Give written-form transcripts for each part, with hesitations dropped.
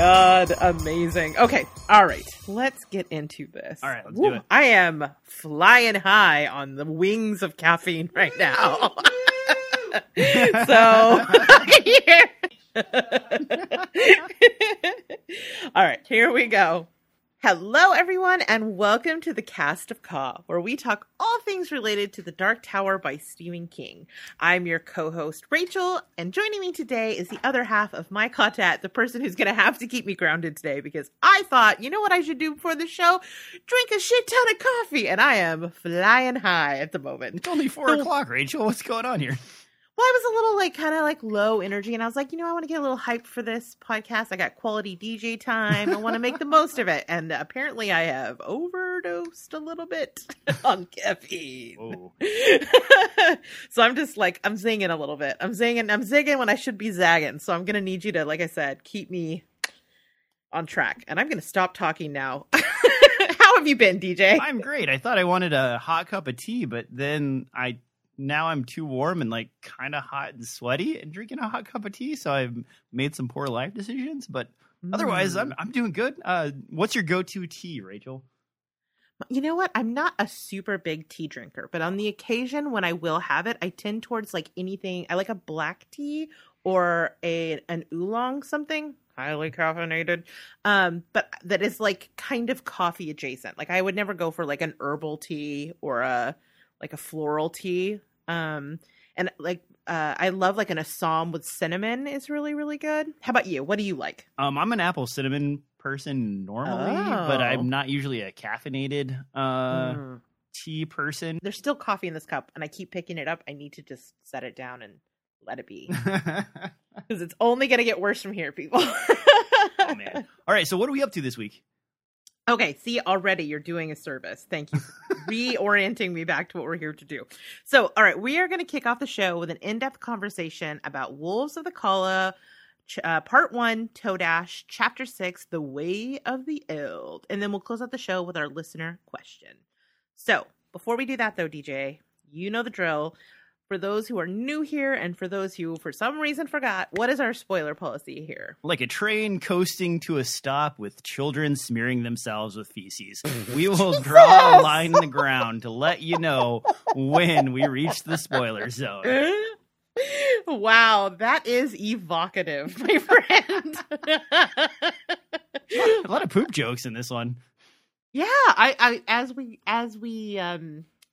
God, amazing. Okay, all right, let's get into this. All right, let's do it. I am flying high on the wings of caffeine right now. So, all right, here we go. Hello, everyone, and welcome to the Cast of Caw, where we talk all things related to The Dark Tower by Stephen King. I'm your co-host, Rachel, and joining me today is the other half of my quartet, the person who's going to have to keep me grounded today, because I thought, you know what I should do before the show? Drink a shit ton of coffee, and I am flying high at the moment. It's only 4 o'clock, Rachel. What's going on here? Well, I was a little low energy, and I was like, you know, I want to get a little hype for this podcast. I got quality DJ time. I want to make the most of it. And apparently I have overdosed a little bit on caffeine. So I'm just like, I'm zinging a little bit. I'm zinging when I should be zagging. So I'm going to need you to, like I said, keep me on track. And I'm going to stop talking now. How have you been, DJ? I'm great. I thought I wanted a hot cup of tea, but then now I'm too warm and like kind of hot and sweaty and drinking a hot cup of tea. So I've made some poor life decisions, but otherwise I'm doing good. What's your go-to tea, Rachel? You know what? I'm not a super big tea drinker, but on the occasion when I will have it, I tend towards like anything. I like a black tea or an oolong something. Highly caffeinated, but that is like kind of coffee adjacent. Like I would never go for like an herbal tea or a floral tea. I love like an Assam with cinnamon is really, really good. How about you? What do you like? I'm an apple cinnamon person normally, but I'm not usually a caffeinated tea person. There's still coffee in this cup and I keep picking it up. I need to just set it down and let it be. Because it's only going to get worse from here, people. Oh, man. All right. So what are we up to this week? Okay, see, already you're doing a service. Thank you for reorienting me back to what we're here to do. So, all right, we are going to kick off the show with an in-depth conversation about Wolves of the Calla, Part 1, Todash, Chapter 6, The Way of the Eld. And then we'll close out the show with our listener question. So, before we do that, though, DJ, you know the drill. For those who are new here and for those who, for some reason, forgot, what is our spoiler policy here? Like a train coasting to a stop with children smearing themselves with feces. We will draw a line in the ground to let you know when we reach the spoiler zone. Wow, that is evocative, my friend. A lot of poop jokes in this one. Yeah, I as we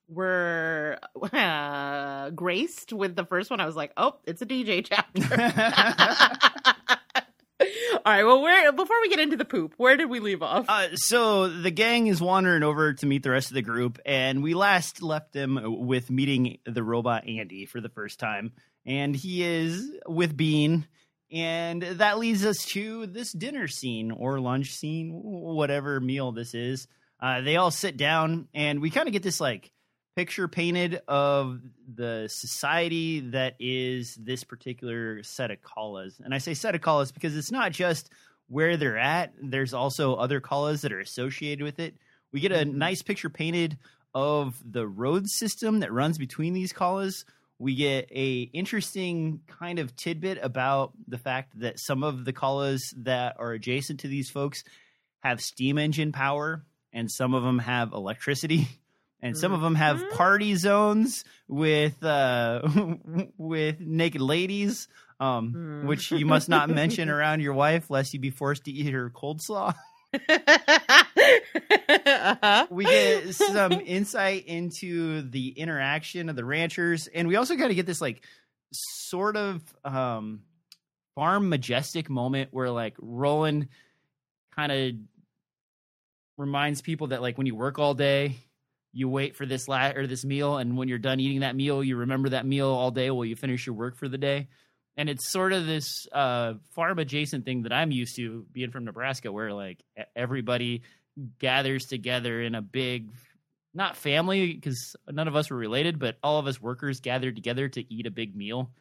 were graced with the first one, I was like, oh, it's a DJ chapter. All right, well, before we get into the poop, where did we leave off? So the gang is wandering over to meet the rest of the group, and we last left them with meeting the robot Andy for the first time, and he is with Bean, and that leads us to this dinner scene or lunch scene, whatever meal this is. They all sit down, and we kind of get this, like, picture painted of the society that is this particular set of callas. And I say set of callas because it's not just where they're at. There's also other callas that are associated with it. We get a nice picture painted of the road system that runs between these callas. We get a interesting kind of tidbit about the fact that some of the callas that are adjacent to these folks have steam engine power and some of them have electricity. And some of them have party zones with naked ladies, which you must not mention around your wife, lest you be forced to eat her coleslaw. We get some insight into the interaction of the ranchers, and we also got to get this like sort of farm majestic moment where like Roland kind of reminds people that like when you work all day, you wait for this this meal, and when you're done eating that meal, you remember that meal all day while you finish your work for the day. And it's sort of this farm-adjacent thing that I'm used to, being from Nebraska, where like everybody gathers together in a big, not family, because none of us were related, but all of us workers gathered together to eat a big meal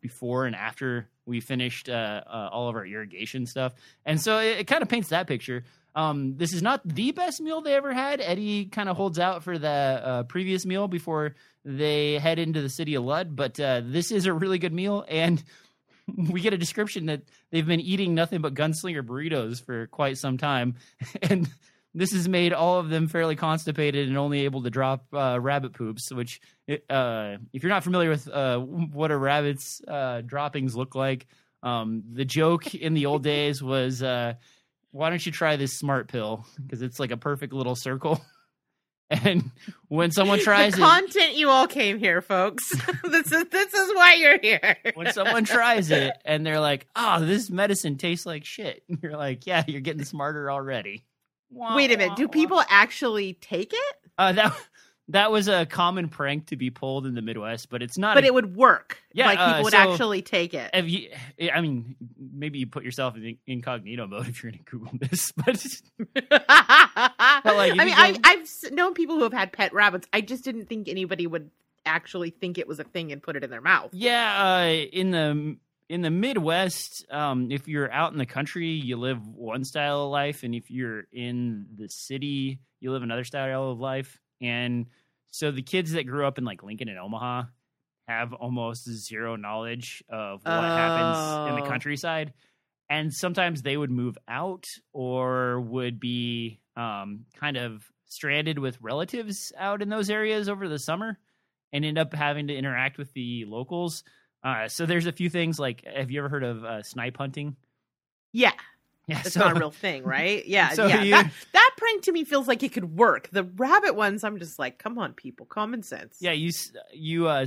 before and after we finished all of our irrigation stuff. And so it kind of paints that picture. This is not the best meal they ever had. Eddie kind of holds out for the previous meal before they head into the city of Lud, but this is a really good meal. And we get a description that they've been eating nothing but gunslinger burritos for quite some time. And this has made all of them fairly constipated and only able to drop rabbit poops, which if you're not familiar with what a rabbit's droppings look like, the joke in the old days was, why don't you try this smart pill? Because it's like a perfect little circle. And when someone tries it, the content you all came here, folks. This is why you're here. When someone tries it and they're like, "Oh, this medicine tastes like shit," and you're like, "Yeah, you're getting smarter already." Wait a minute, do people actually take it? That was a common prank to be pulled in the Midwest, but it's not. But it would work. Yeah, like people would actually take it. I mean, maybe you put yourself in incognito mode if you're going to Google this. But, I've known people who have had pet rabbits. I just didn't think anybody would actually think it was a thing and put it in their mouth. Yeah, in the Midwest, if you're out in the country, you live one style of life, and if you're in the city, you live another style of life. And so the kids that grew up in like Lincoln and Omaha have almost zero knowledge of what happens in the countryside. And sometimes they would move out or would be kind of stranded with relatives out in those areas over the summer and end up having to interact with the locals. So there's a few things like, have you ever heard of snipe hunting? Yeah. It's not a real thing, right? Yeah, so yeah. That prank to me feels like it could work. The rabbit ones, I'm just like, come on, people, common sense. Yeah, you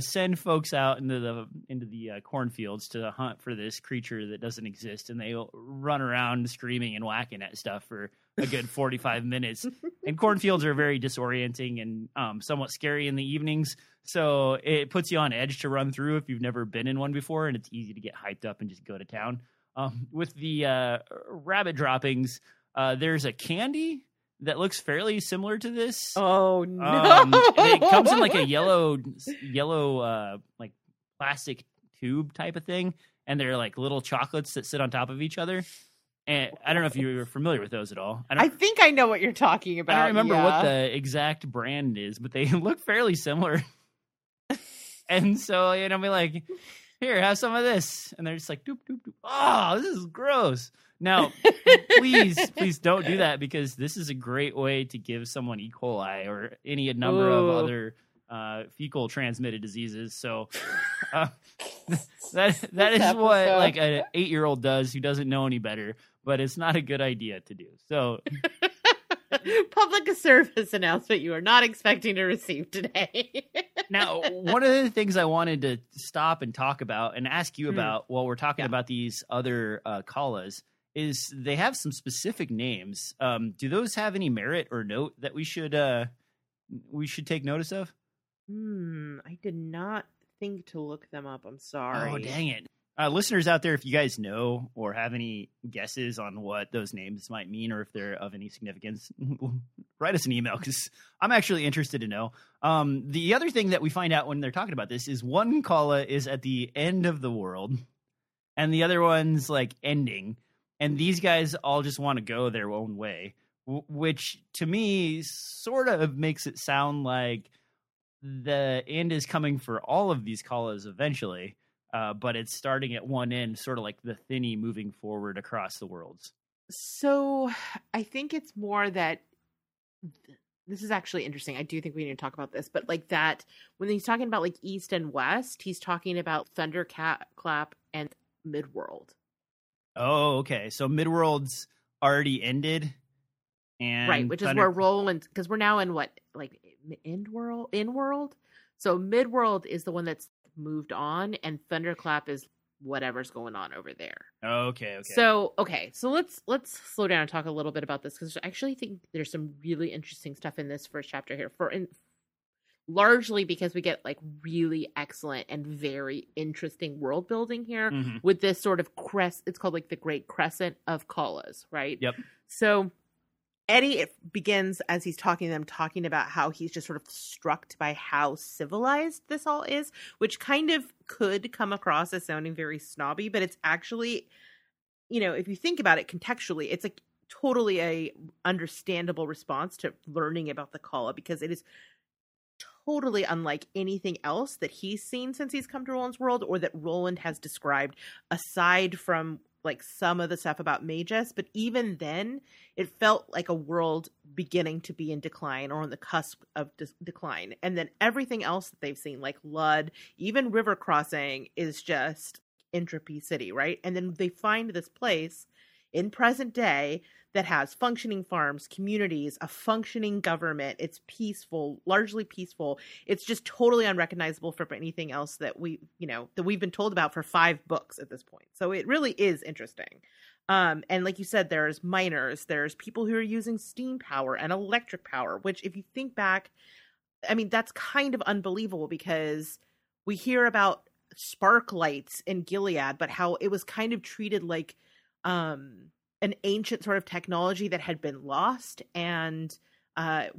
send folks out into the cornfields to hunt for this creature that doesn't exist, and they'll run around screaming and whacking at stuff for a good 45 minutes. And cornfields are very disorienting and somewhat scary in the evenings, so it puts you on edge to run through if you've never been in one before, and it's easy to get hyped up and just go to town. With the rabbit droppings, there's a candy that looks fairly similar to this. Oh no! And it comes in like a yellow, like plastic tube type of thing, and they're like little chocolates that sit on top of each other. And I don't know if you were familiar with those at all. I think I know what you're talking about. I don't remember what the exact brand is, but they look fairly similar. And so be like, here, have some of this. And they're just like, doop, doop, doop. Oh, this is gross. Now, please don't do that, because this is a great way to give someone E. coli or any number of other fecal transmitted diseases. So that is what like an 8-year-old does who doesn't know any better, but it's not a good idea to do. So public service announcement you are not expecting to receive today. Now, one of the things I wanted to stop and talk about and ask you about while we're talking about these other callas is they have some specific names. Do those have any merit or note that we should take notice of? I did not think to look them up. I'm sorry. Oh, dang it. Listeners out there, if you guys know or have any guesses on what those names might mean or if they're of any significance, write us an email because I'm actually interested to know. The other thing that we find out when they're talking about this is one Calla is at the end of the world and the other one's like ending. And these guys all just want to go their own way, which to me sort of makes it sound like the end is coming for all of these Callas eventually. But it's starting at one end, sort of like the thinny moving forward across the worlds. So I think it's more that this is actually interesting. I do think we need to talk about this, but like that when he's talking about like East and West, he's talking about Thunderclap and Midworld. Oh, okay. So Midworld's already ended. And right, which is where Roland, because we're now in what, like Inworld? So Midworld is the one that's moved on, and Thunderclap is whatever's going on over there. Okay. So let's slow down and talk a little bit about this, because I actually think there's some really interesting stuff in this first chapter here, largely because we get like really excellent and very interesting world building here with this sort of crest. It's called like the Great Crescent of Callas, right? Yep. So Eddie begins as he's talking to them, talking about how he's just sort of struck by how civilized this all is, which kind of could come across as sounding very snobby, but it's actually, if you think about it contextually, it's like totally a understandable response to learning about the Calla, because it is totally unlike anything else that he's seen since he's come to Roland's world, or that Roland has described, aside from like some of the stuff about Magus. But even then, it felt like a world beginning to be in decline or on the cusp of decline. And then everything else that they've seen, like Lud, even River Crossing, is just Entropy City, right? And then they find this place in present day that has functioning farms, communities, a functioning government. It's peaceful, largely peaceful. It's just totally unrecognizable from anything else that we, you know, that we've been told about for 5 books at this point. So it really is interesting. And like you said, there's miners, there's people who are using steam power and electric power, which if you think back, I mean, that's kind of unbelievable because we hear about spark lights in Gilead, but how it was kind of treated like an ancient sort of technology that had been lost and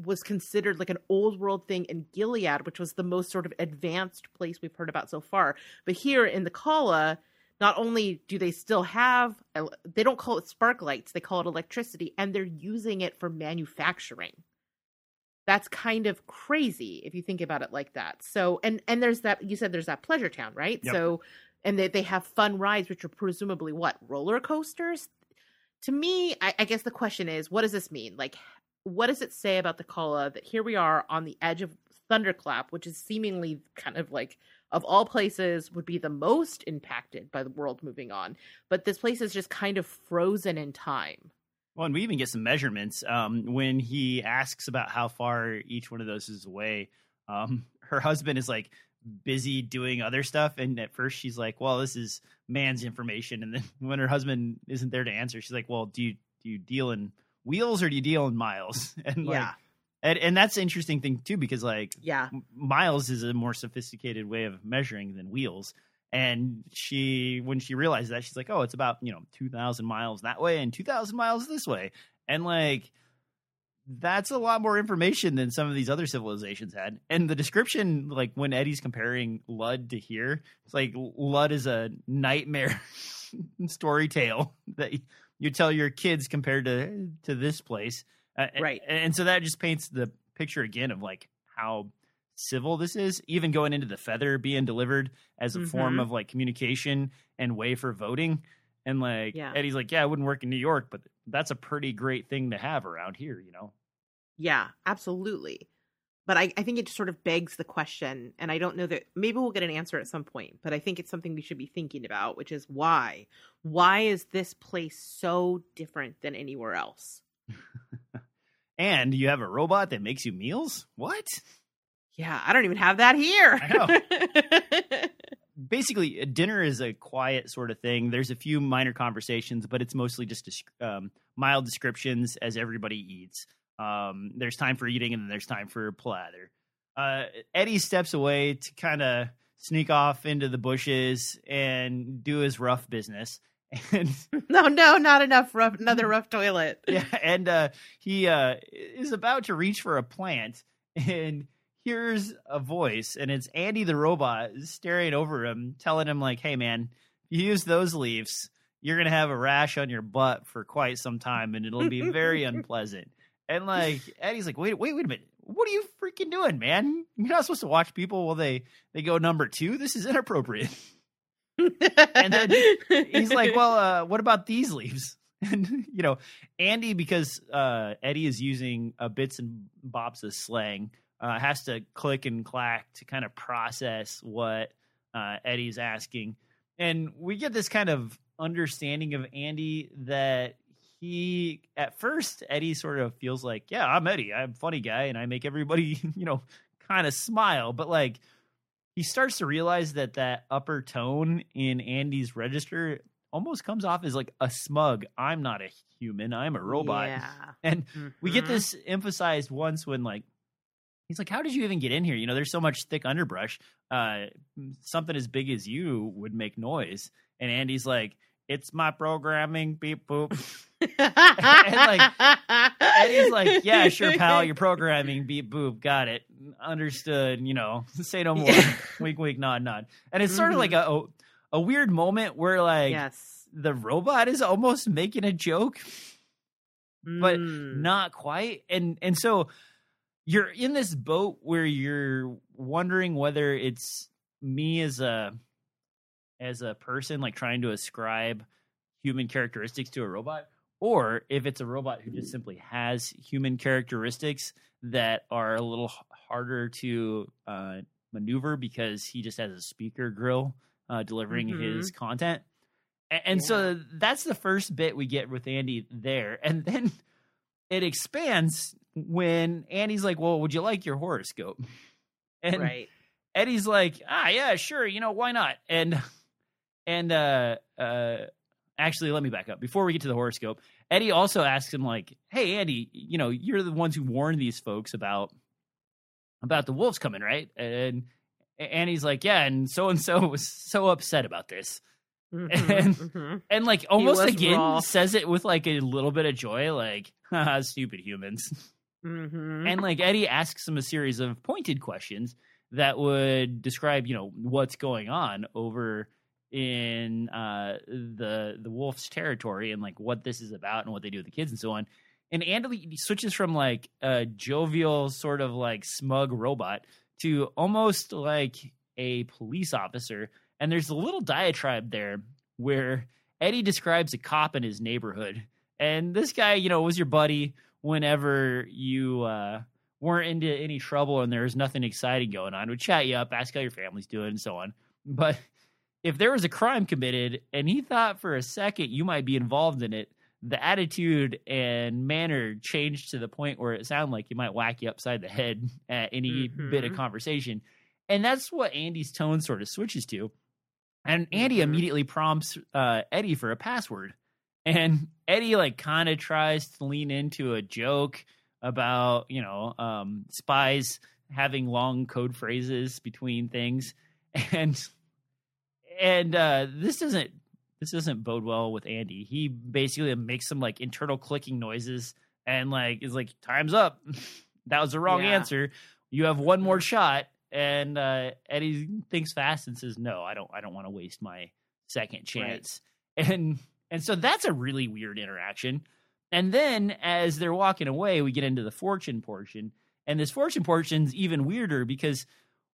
was considered like an old world thing in Gilead, which was the most sort of advanced place we've heard about so far. But here in the Calla, not only do they still have, they don't call it spark lights, they call it electricity, and they're using it for manufacturing. That's kind of crazy if you think about it like that. So, and there's that, you said there's that pleasure town, right? Yep. So, and they have fun rides, which are presumably what, roller coasters? To me, I guess the question is, what does this mean? Like, what does it say about the Calla that here we are on the edge of Thunderclap, which is seemingly kind of like, of all places, would be the most impacted by the world moving on. But this place is just kind of frozen in time. Well, and we even get some measurements. When he asks about how far each one of those is away, her husband is like, busy doing other stuff, and at first she's like, well, this is man's information, and then when her husband isn't there to answer, she's like, well, do you deal in wheels or do you deal in miles? And yeah, like, and that's an interesting thing too, because like, yeah, miles is a more sophisticated way of measuring than wheels, and she, when she realized that, she's like, oh, it's about, you know, 2,000 miles that way and 2,000 miles this way, and like, that's a lot more information than some of these other civilizations had. And the description, like when Eddie's comparing Lud to here, it's like Lud is a nightmare story tale that you tell your kids compared to this place. Right. And so that just paints the picture again of like how civil this is, even going into the feather being delivered as a form of like communication and way for voting. And like, yeah. Eddie's like, yeah, it wouldn't work in New York, but that's a pretty great thing to have around here, you know? Yeah, absolutely. But I think it just sort of begs the question, and I don't know that, maybe we'll get an answer at some point, but I think it's something we should be thinking about, which is why? Why is this place so different than anywhere else? And you have a robot that makes you meals? What? Yeah, I don't even have that here. I know. Basically, dinner is a quiet sort of thing. There's a few minor conversations, but it's mostly just mild descriptions as everybody eats. There's time for eating, and then there's time for platter. Eddie steps away to kind of sneak off into the bushes and do his rough business. And no, not enough rough. Another rough toilet. Yeah, and he is about to reach for a plant and hears a voice, and it's Andy the robot staring over him, telling him like, hey man, you use those leaves, you're gonna have a rash on your butt for quite some time, and it'll be very unpleasant. And like, Eddie's like, wait a minute, what are you freaking doing, man? You're not supposed to watch people while they go number 2. This is inappropriate. And then he's like, well, what about these leaves? And, you know, Andy, because Eddie is using bits and bobs of slang, has to click and clack to kind of process what Eddie's asking. And we get this kind of understanding of Andy that he, at first, Eddie sort of feels like, yeah, I'm Eddie. I'm a funny guy, and I make everybody, you know, kind of smile. But, like, he starts to realize that upper tone in Andy's register almost comes off as, like, a smug, I'm not a human, I'm a robot. Yeah. And we get this emphasized once when, like, he's like, how did you even get in here? You know, there's so much thick underbrush. Something as big as you would make noise. And Andy's like, it's my programming, beep, boop. And like, Eddie's like, yeah, sure, pal, your programming, beep, boop, got it. Understood, you know, say no more. Wink, wink, nod, nod. And it's sort of like a weird moment where, like, yes, the robot is almost making a joke, but not quite. And so... you're in this boat where you're wondering whether it's me as a person, like trying to ascribe human characteristics to a robot, or if it's a robot who just simply has human characteristics that are a little harder to maneuver because he just has a speaker grill delivering his content. And so that's the first bit we get with Andy there. And then it expands when Andy's like, well, would you like your horoscope? And Eddie's like, yeah, sure. You know, why not? And actually, let me back up. Before we get to the horoscope, Eddie also asks him, like, hey, Andy, you know, you're the ones who warned these folks about the wolves coming, right? And Andy's like, yeah, and so-and-so was so upset about this. And like, almost again, raw. Says it with like a little bit of joy, like, haha, stupid humans. And like, Eddie asks him a series of pointed questions that would describe, you know, what's going on over in the wolf's territory and like what this is about and what they do with the kids and so on. And Andy switches from like a jovial sort of like smug robot to almost like a police officer. And there's a little diatribe there where Eddie describes a cop in his neighborhood. And this guy, you know, was your buddy whenever you weren't into any trouble and there was nothing exciting going on. Would chat you up, ask how your family's doing and so on. But if there was a crime committed and he thought for a second you might be involved in it, the attitude and manner changed to the point where it sounded like you might whack you upside the head at any bit of conversation. And that's what Andy's tone sort of switches to. And Andy immediately prompts Eddie for a password. And Eddie like kind of tries to lean into a joke about, you know, spies having long code phrases between things. And this doesn't bode well with Andy. He basically makes some like internal clicking noises and like is like, time's up. That was the wrong answer. You have one more shot. And Eddie thinks fast and says, no, I don't want to waste my second chance. Right. And so that's a really weird interaction. And then as they're walking away, we get into the fortune portion. And this fortune portion's even weirder because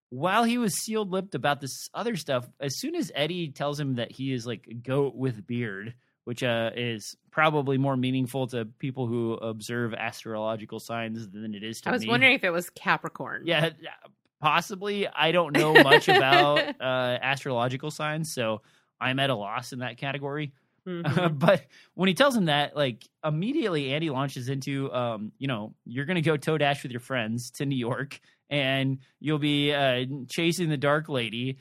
while he was sealed-lipped about this other stuff, as soon as Eddie tells him that he is like a goat with beard, which is probably more meaningful to people who observe astrological signs than it is to me. I was wondering if it was Capricorn. Yeah, possibly. I don't know much about astrological signs, so I'm at a loss in that category. But when he tells him that, like, immediately Andy launches into, you know, you're going to go Todash with your friends to New York, and you'll be chasing the dark lady.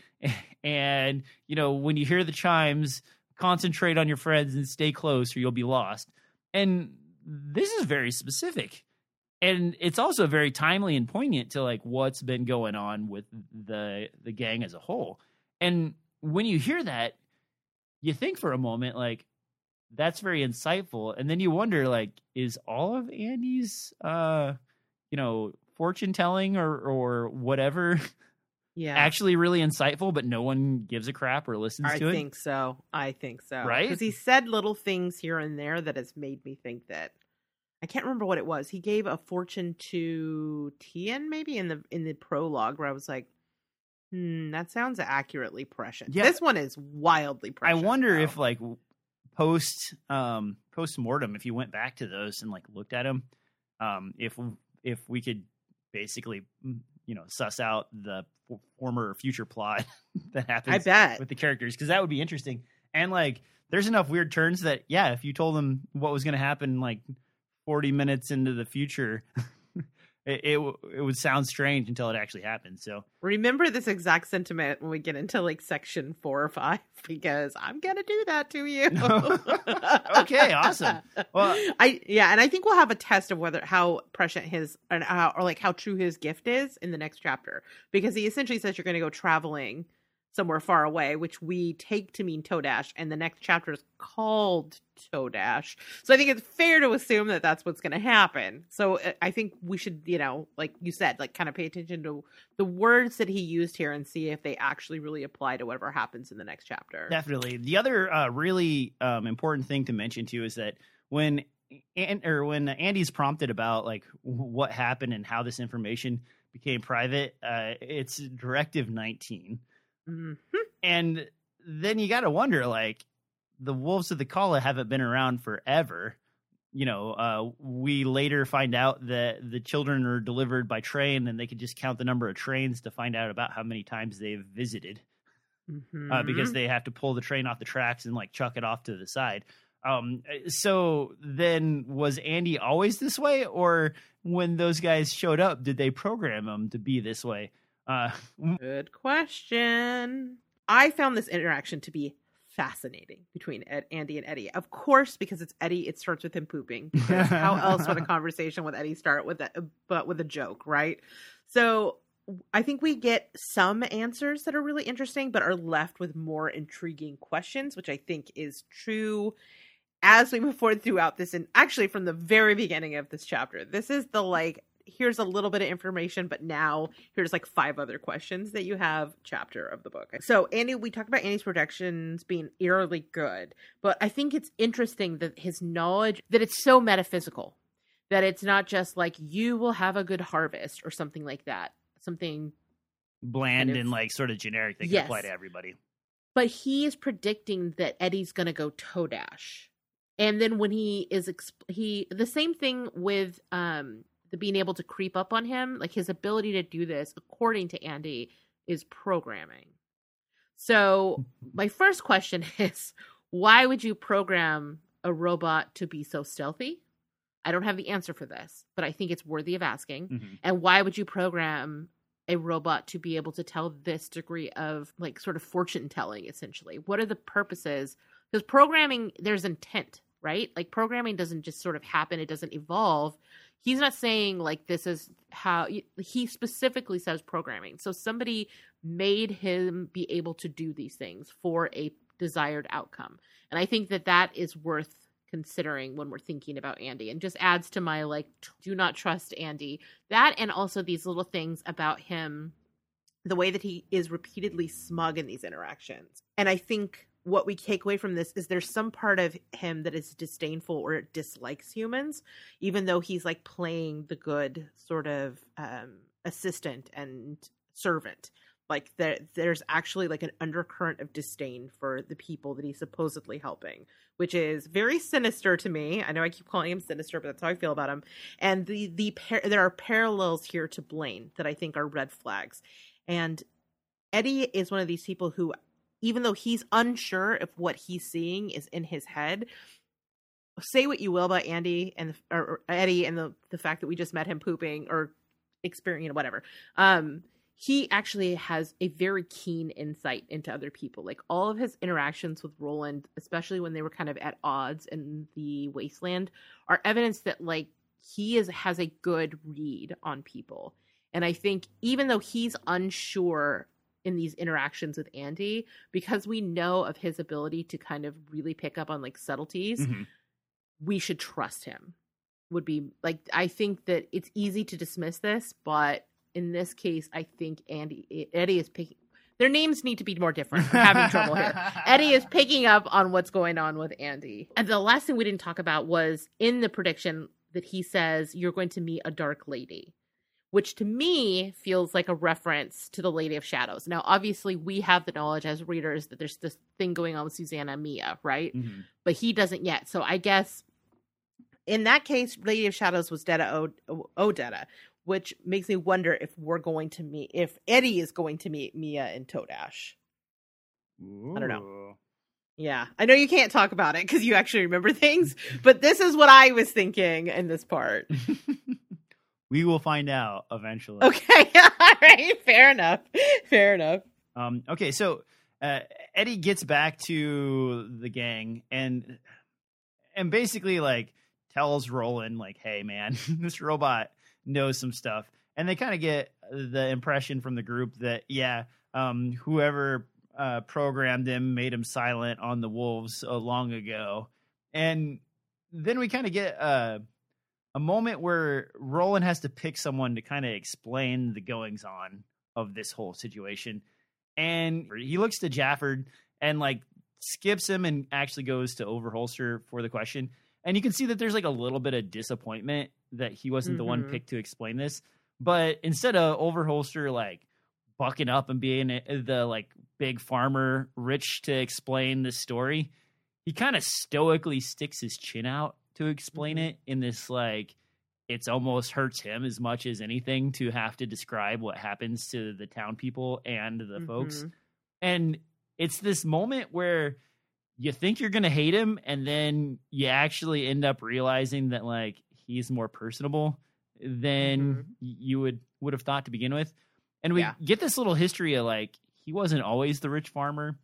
And, you know, when you hear the chimes, concentrate on your friends and stay close or you'll be lost. And this is very specific. And it's also very timely and poignant to, like, what's been going on with the gang as a whole. And when you hear that, you think for a moment, like, that's very insightful. And then you wonder, like, is all of Andy's, you know, fortune telling or whatever actually really insightful, but no one gives a crap or listens to it? I think so. Right? Because he said little things here and there that has made me think that. I can't remember what it was. He gave a fortune to Tien, maybe, in the prologue, where I was like, that sounds accurately prescient. Yeah. This one is wildly prescient. I wonder if, like, post-mortem, if you went back to those and, like, looked at them, if we could basically, you know, suss out the former or future plot that happens with the characters, because that would be interesting. And, like, there's enough weird turns that, yeah, if you told them what was going to happen, like, 40 minutes into the future, it would sound strange until it actually happens. So remember this exact sentiment when we get into like section 4 or 5, because I'm going to do that to you. Okay. Awesome. Well, and I think we'll have a test of whether how prescient his or like how true his gift is in the next chapter, because he essentially says you're going to go traveling somewhere far away, which we take to mean Todash, and the next chapter is called Todash. So I think it's fair to assume that that's what's going to happen. So I think we should, you know, like you said, like kind of pay attention to the words that he used here and see if they actually really apply to whatever happens in the next chapter. Definitely. The other really important thing to mention, too, is that when when Andy's prompted about like what happened and how this information became private, it's Directive 19. Mm-hmm. And then you got to wonder, like, the Wolves of the Calla haven't been around forever. You know, we later find out that the children are delivered by train and they could just count the number of trains to find out about how many times they've visited. Mm-hmm. Because they have to pull the train off the tracks and like chuck it off to the side. So then was Andy always this way, or when those guys showed up, did they program him to be this way? Good question. I found this interaction to be fascinating between Andy and Eddie. Of course, because it's Eddie, it starts with him pooping. How else would a conversation with Eddie start with that, but with a joke, right? So I think we get some answers that are really interesting, but are left with more intriguing questions, which I think is true as we move forward throughout this. And actually from the very beginning of this chapter, this is the like, here's a little bit of information, but now here's like 5 other questions that you have chapter of the book. So Andy, we talked about Andy's protections being eerily good, but I think it's interesting that his knowledge, that it's so metaphysical, that it's not just like you will have a good harvest or something like that. Something bland and like sort of generic that can apply to everybody. But he is predicting that Eddie's going to go Todash. And then when he is, the same thing with the being able to creep up on him, like his ability to do this, according to Andy, is programming. So my first question is, why would you program a robot to be so stealthy? I don't have the answer for this, but I think it's worthy of asking. Mm-hmm. And why would you program a robot to be able to tell this degree of like sort of fortune telling, essentially? What are the purposes? Because programming, there's intent, right? Like programming doesn't just sort of happen. It doesn't evolve. He's not saying like this is how he specifically says programming. So somebody made him be able to do these things for a desired outcome. And I think that that is worth considering when we're thinking about Andy, and just adds to my like do not trust Andy. That, and also these little things about him, the way that he is repeatedly smug in these interactions. And I think what we take away from this is there's some part of him that is disdainful or dislikes humans, even though he's like playing the good sort of assistant and servant. Like there's actually like an undercurrent of disdain for the people that he's supposedly helping, which is very sinister to me. I know I keep calling him sinister, but that's how I feel about him. And there are parallels here to Blaine that I think are red flags. And Eddie is one of these people who, even though he's unsure if what he's seeing is in his head, say what you will about Andy and or Eddie and the fact that we just met him pooping or experiencing whatever. He actually has a very keen insight into other people. Like all of his interactions with Roland, especially when they were kind of at odds in the wasteland, are evidence that like he has a good read on people. And I think even though he's unsure in these interactions with Andy, because we know of his ability to kind of really pick up on like subtleties, mm-hmm. we should trust him. Would be like, I think that it's easy to dismiss this, but in this case, I think Eddie is picking. Their names need to be more different. I'm having trouble here. Eddie is picking up on what's going on with Andy. And the last thing we didn't talk about was in the prediction that he says, you're going to meet a dark lady, which to me feels like a reference to the Lady of Shadows. Now, obviously, we have the knowledge as readers that there's this thing going on with Susanna and Mia, right? Mm-hmm. But he doesn't yet. So I guess in that case, Lady of Shadows was Odetta. Which makes me wonder if if Eddie is going to meet Mia and Todash. Ooh. I don't know. Yeah. I know you can't talk about it because you actually remember things, but this is what I was thinking in this part. We will find out eventually. Okay. All right. Fair enough. Okay. So Eddie gets back to the gang and basically like tells Roland like, hey man, this robot knows some stuff, and they kind of get the impression from the group that whoever programmed him made him silent on the wolves so long ago. And then we kind of get a moment where Roland has to pick someone to kind of explain the goings on of this whole situation, and he looks to Jafford and like skips him and actually goes to Overholser for the question. And you can see that there's like a little bit of disappointment that he wasn't the one picked to explain this. But instead of Overholser like bucking up and being the like big farmer rich to explain this story, he kind of stoically sticks his chin out to explain it in this like, it's almost hurts him as much as anything to have to describe what happens to the town people and the folks. And it's this moment where you think you're going to hate him, and then you actually end up realizing that like he's more personable than you would have thought to begin with. And we get this little history of like, he wasn't always the rich farmer.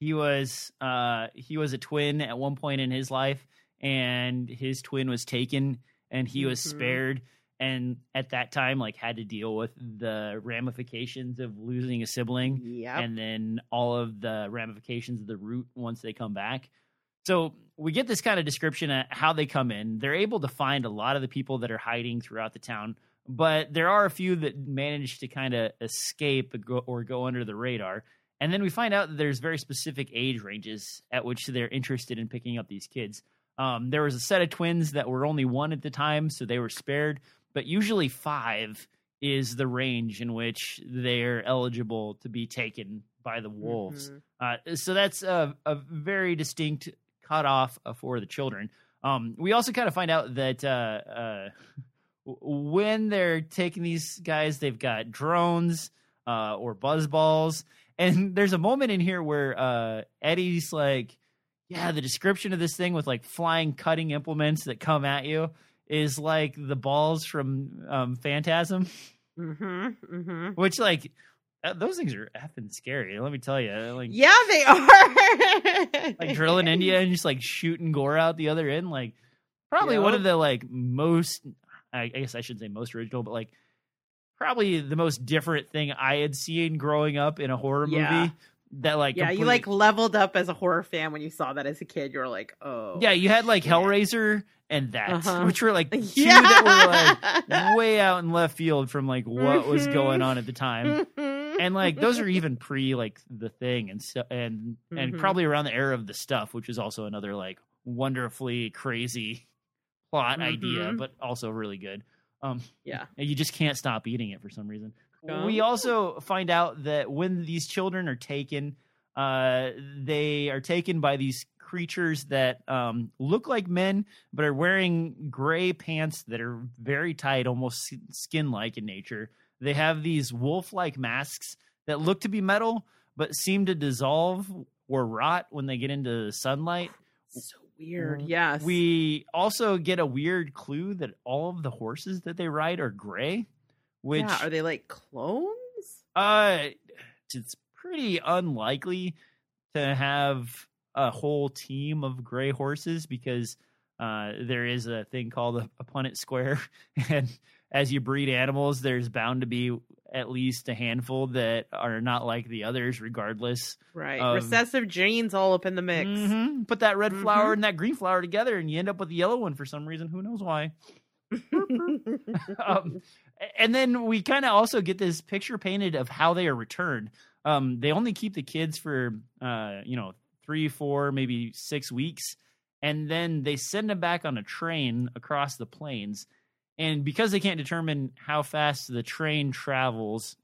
He was a twin at one point in his life, and his twin was taken and he was spared. And at that time, like had to deal with the ramifications of losing a sibling and then all of the ramifications of the root once they come back. So we get this kind of description of how they come in. They're able to find a lot of the people that are hiding throughout the town, but there are a few that manage to kind of escape or go under the radar. And then we find out that there's very specific age ranges at which they're interested in picking up these kids. There was a set of twins that were only one at the time, so they were spared. But usually 5 is the range in which they're eligible to be taken by the wolves. So that's a very distinct cutoff for the children. We also kind of find out that when they're taking these guys, they've got drones or buzz balls. And there's a moment in here where Eddie's like, yeah, the description of this thing with like flying cutting implements that come at you is like the balls from Phantasm, which like those things are effing scary. Let me tell you, like yeah, they are. Like drilling India and just like shooting gore out the other end, like probably one of the like most, I guess I shouldn't say most original, but like probably the most different thing I had seen growing up in a horror movie. That like you like leveled up as a horror fan when you saw that as a kid. You were like, oh yeah, you had like Hellraiser and that, which were like two that were like way out in left field from like what was going on at the time, and like those are even pre like The Thing and stuff, and probably around the era of The Stuff, which is also another like wonderfully crazy plot idea, but also really good. You just can't stop eating it for some reason. We also find out that when these children are taken, they are taken by these creatures that look like men, but are wearing gray pants that are very tight, almost skin-like in nature. They have these wolf-like masks that look to be metal, but seem to dissolve or rot when they get into the sunlight. So weird. Yes. We also get a weird clue that all of the horses that they ride are gray. Which, yeah, are they like clones? It's pretty unlikely to have a whole team of gray horses because there is a thing called a Punnett square, and as you breed animals, there's bound to be at least a handful that are not like the others, regardless. Right, recessive genes all up in the mix. Put that red flower and that green flower together, and you end up with the yellow one for some reason. Who knows why? And then we kind of also get this picture painted of how they are returned. They only keep the kids for, 3, 4, maybe 6 weeks. And then they send them back on a train across the plains. And because they can't determine how fast the train travels,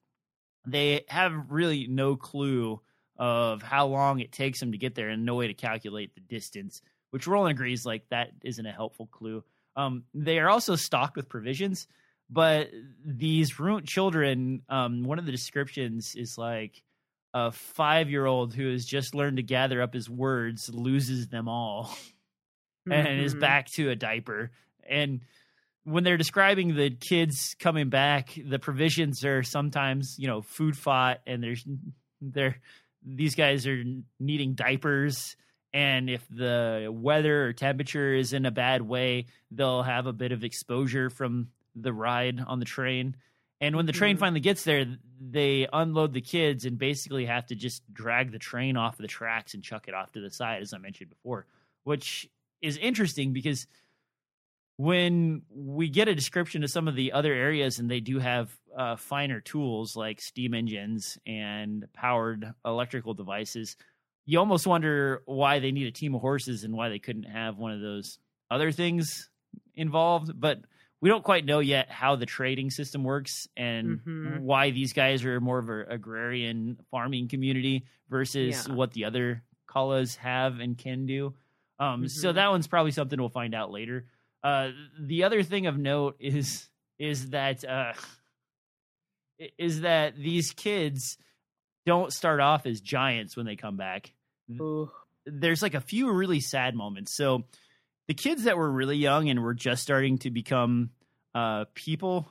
they have really no clue of how long it takes them to get there and no way to calculate the distance, which Roland agrees, like, that isn't a helpful clue. They are also stocked with provisions. But these Roont children, one of the descriptions is like a 5-year-old who has just learned to gather up his words loses them all and is back to a diaper. And when they're describing the kids coming back, the provisions are sometimes, food fought, and these guys are needing diapers. And if the weather or temperature is in a bad way, they'll have a bit of exposure from the ride on the train. And when the train finally gets there, they unload the kids and basically have to just drag the train off the tracks and chuck it off to the side, as I mentioned before, which is interesting because when we get a description of some of the other areas, and they do have finer tools like steam engines and powered electrical devices, you almost wonder why they need a team of horses and why they couldn't have one of those other things involved, but we don't quite know yet how the trading system works and why these guys are more of an agrarian farming community versus what the other Callas have and can do. So that one's probably something we'll find out later. The other thing of note is that these kids don't start off as giants when they come back. Ooh. There's like a few really sad moments. So the kids that were really young and were just starting to become people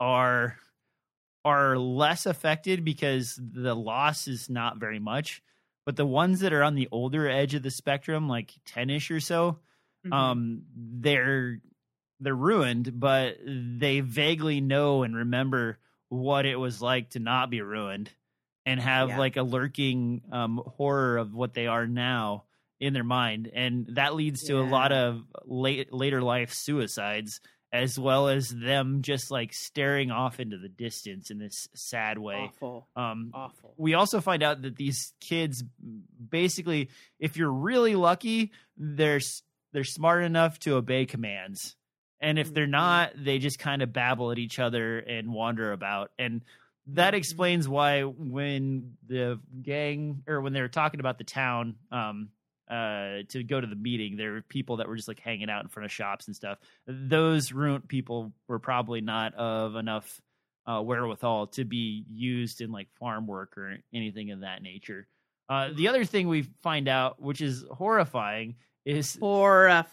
are less affected because the loss is not very much. But the ones that are on the older edge of the spectrum, like 10-ish or so, they're ruined, but they vaguely know and remember what it was like to not be ruined and have like a lurking horror of what they are now in their mind. And that leads to a lot of later life suicides, as well as them just like staring off into the distance in this sad way. Awful. We also find out that these kids basically, if you're really lucky, they're smart enough to obey commands. And if they're not, they just kind of babble at each other and wander about. And that explains why when the gang, or when they were talking about the town to go to the meeting, there were people that were just like hanging out in front of shops and stuff. Those Roont people were probably not of enough wherewithal to be used in like farm work or anything of that nature. The other thing we find out, which is horrifying, is that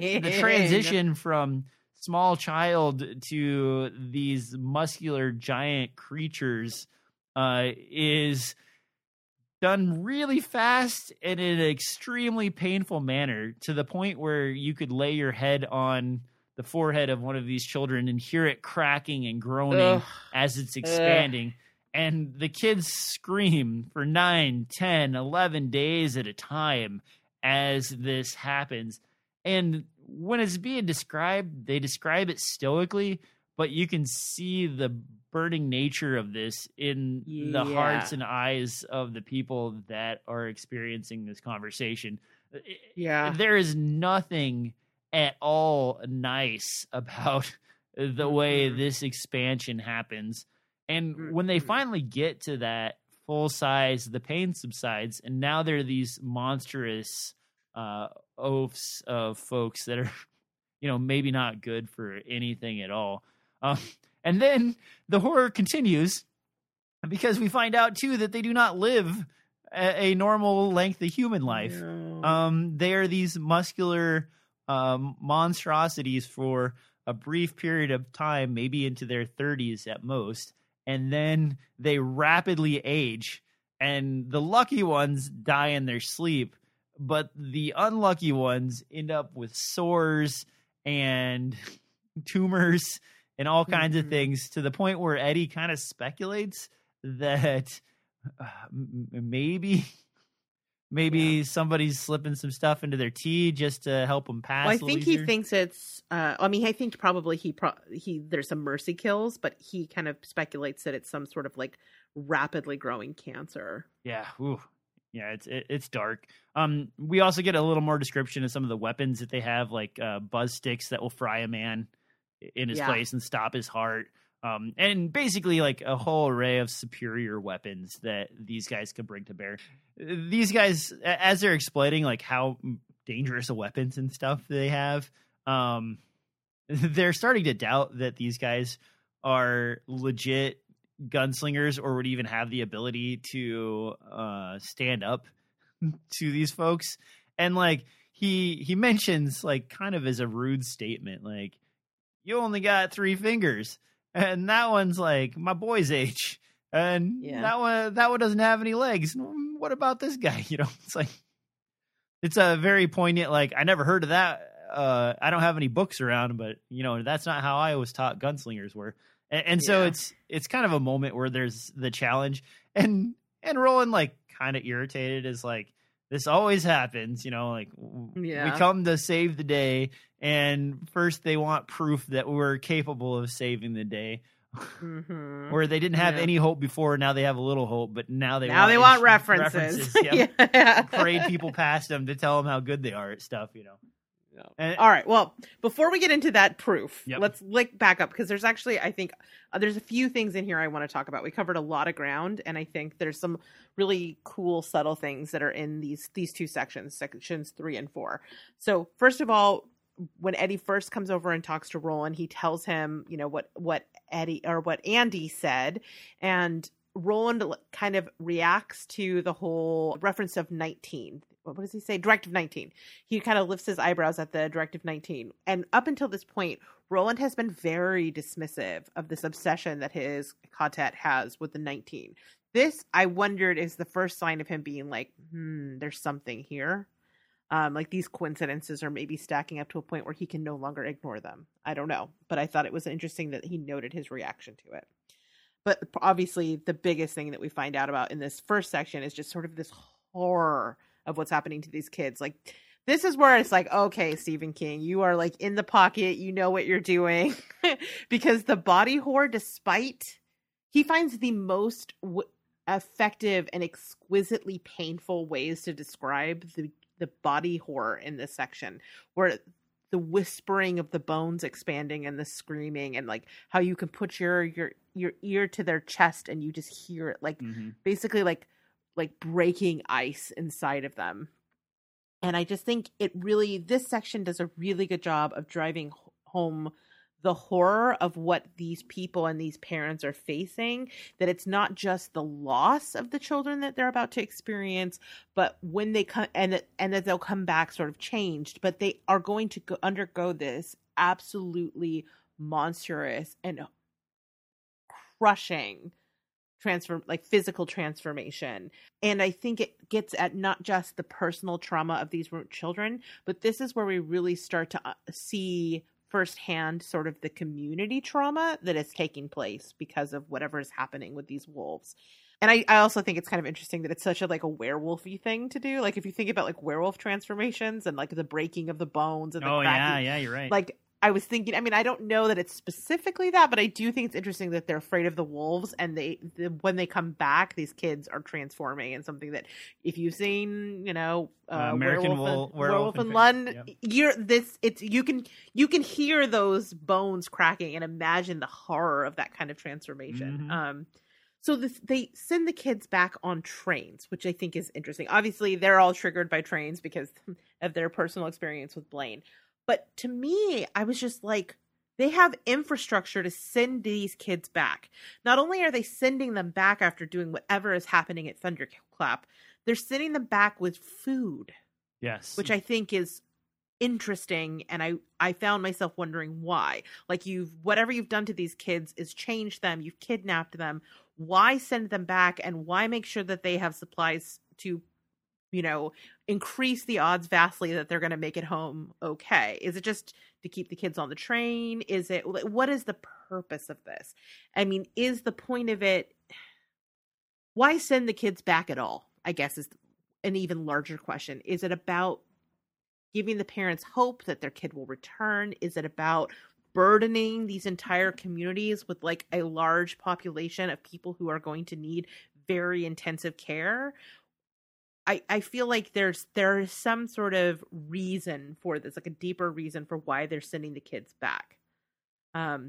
the transition from small child to these muscular giant creatures is done really fast and in an extremely painful manner, to the point where you could lay your head on the forehead of one of these children and hear it cracking and groaning as it's expanding. And the kids scream for 9, 10, 11 days at a time as this happens. And when it's being described, they describe it stoically, but you can see the burning nature of this in the hearts and eyes of the people that are experiencing this conversation. Yeah. There is nothing at all nice about the way this expansion happens. And when they finally get to that full size, the pain subsides, and now they're these monstrous oafs of folks that are, you know, maybe not good for anything at all. And then the horror continues, because we find out too that they do not live a normal length of human life. They are these muscular monstrosities for a brief period of time, maybe into their 30s at most. And then they rapidly age, and the lucky ones die in their sleep, but the unlucky ones end up with sores and tumors and all kinds of things, to the point where Eddie kind of speculates that maybe somebody's slipping some stuff into their tea just to help them pass. Well, I think he thinks it's there's some mercy kills, but he kind of speculates that it's some sort of like rapidly growing cancer. Yeah. Ooh. Yeah. It's dark. We also get a little more description of some of the weapons that they have, like buzz sticks that will fry a man in his place and stop his heart. And basically like a whole array of superior weapons that these guys can bring to bear. These guys, as they're explaining like how dangerous the weapons and stuff they have, they're starting to doubt that these guys are legit gunslingers or would even have the ability to stand up to these folks. And like he mentions, like, kind of as a rude statement, like, you only got 3 fingers, and that one's like my boy's age, and that one doesn't have any legs. What about this guy? You know, it's like, it's a very poignant, like, I never heard of that. I don't have any books around, but, you know, that's not how I was taught gunslingers were. And so it's kind of a moment where there's the challenge, and Roland, like, kind of irritated, is like, this always happens, you know, like we come to save the day, and first they want proof that we're capable of saving the day. Or they didn't have any hope before, now they have a little hope, but now they want references. Yep. Parade people past them to tell them how good they are at stuff, you know. Yeah. And, all right. Well, before we get into that proof, let's look back up, because there's actually, I think, there's a few things in here I want to talk about. We covered a lot of ground, and I think there's some really cool, subtle things that are in these two sections, sections 3 and 4. So first of all, when Eddie first comes over and talks to Roland, he tells him, you know, what Andy said, and Roland kind of reacts to the whole reference of 19. What does he say? Directive 19. He kind of lifts his eyebrows at the Directive 19. And up until this point, Roland has been very dismissive of this obsession that his contact has with the 19. This, I wondered, is the first sign of him being like, there's something here. Like these coincidences are maybe stacking up to a point where he can no longer ignore them. I don't know. But I thought it was interesting that he noted his reaction to it. But obviously, the biggest thing that we find out about in this first section is just sort of this horror of what's happening to these kids. Like, this is where it's like, okay, Stephen King, you are like in the pocket. You know what you're doing. Because the body horror, despite, he finds the most effective and exquisitely painful ways to describe the body horror in this section, where the whispering of the bones expanding and the screaming, and like how you can put your ear to their chest and you just hear it, like basically like breaking ice inside of them. And I just think it really, this section does a really good job of driving home the horror of what these people and these parents are facing, that it's not just the loss of the children that they're about to experience, but when they come and that they'll come back sort of changed, but they are going to undergo this absolutely monstrous and crushing physical transformation. And I think it gets at not just the personal trauma of these children, but this is where we really start to see firsthand sort of the community trauma that is taking place because of whatever is happening with these wolves. And I also think it's kind of interesting that it's such a like a werewolfy thing to do. Like if you think about like werewolf transformations and like the breaking of the bones and the cracking, yeah, you're right. Like I was thinking, I mean, I don't know that it's specifically that, but I do think it's interesting that they're afraid of the wolves, and when they come back, these kids are transforming. And something that if you've seen, you know, American Werewolf in London, you can hear those bones cracking and imagine the horror of that kind of transformation. So they send the kids back on trains, which I think is interesting. Obviously, they're all triggered by trains because of their personal experience with Blaine. But to me, I was just like, they have infrastructure to send these kids back. Not only are they sending them back after doing whatever is happening at Thunderclap, they're sending them back with food. Yes. Which I think is interesting. And I found myself wondering why. Like, whatever you've done to these kids is changed them. You've kidnapped them. Why send them back? And why make sure that they have supplies to, you know, increase the odds vastly that they're going to make it home okay? Is it just to keep the kids on the train? What is the purpose of this? I mean, is the point of it, why send the kids back at all? I guess is an even larger question. Is it about giving the parents hope that their kid will return? Is it about burdening these entire communities with like a large population of people who are going to need very intensive care? I feel like there is some sort of reason for this, like a deeper reason for why they're sending the kids back. I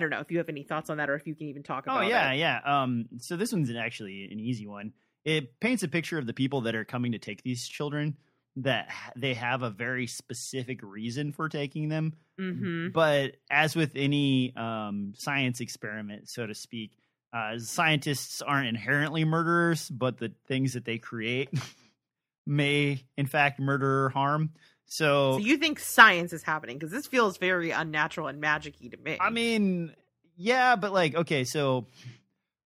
don't know if you have any thoughts on that, or if you can even talk about it. Oh, yeah. So this one's actually an easy one. It paints a picture of the people that are coming to take these children, that they have a very specific reason for taking them. But as with any science experiment, so to speak, scientists aren't inherently murderers, but the things that they create may, in fact, murder or harm. So you think science is happening? Because this feels very unnatural and magic-y to me. I mean, yeah, but like, okay, so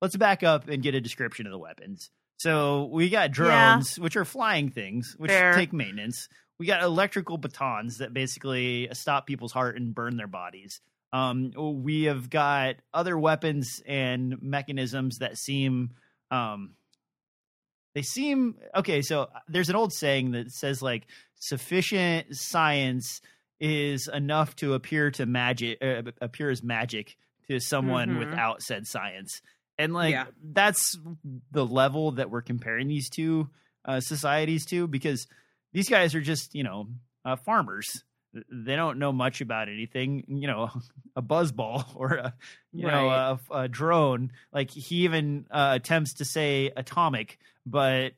let's back up and get a description of the weapons. So we got drones, which are flying things, which take maintenance. We got electrical batons that basically stop people's heart and burn their bodies. We have got other weapons and mechanisms that seem, okay. So there's an old saying that says like sufficient science is enough to appear as magic to someone without said science. And like, that's the level that we're comparing these two societies to, because these guys are just, farmers. they don't know much about anything, you know, a buzzball or a, you know, a drone. Like he even attempts to say atomic, but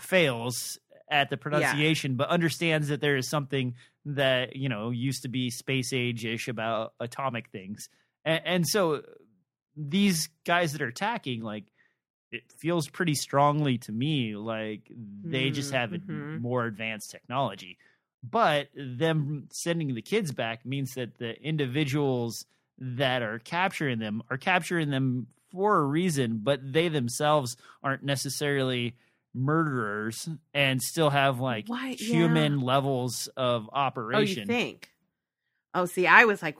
fails at the pronunciation, but understands that there is something that, you know, used to be space age ish about atomic things. And so these guys that are attacking, like, it feels pretty strongly to me like they just have more advanced technology. But them sending the kids back means that the individuals that are capturing them for a reason, but they themselves aren't necessarily murderers and still have, like, human levels of operation. Oh, you think? Oh, see, I was like,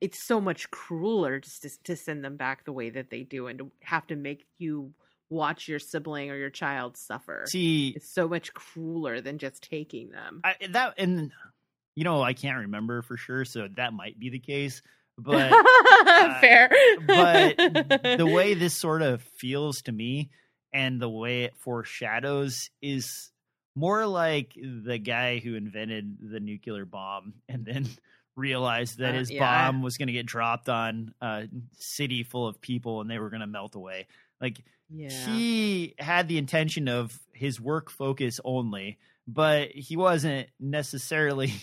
it's so much crueler just to send them back the way that they do and to have to make you watch your sibling or your child suffer. See, it's so much crueler than just taking them. You know, I can't remember for sure, so that might be the case. But fair. But the way this sort of feels to me and the way it foreshadows is more like the guy who invented the nuclear bomb and then realized that his bomb was going to get dropped on a city full of people and they were going to melt away. Like, he had the intention of his work focus only, but he wasn't necessarily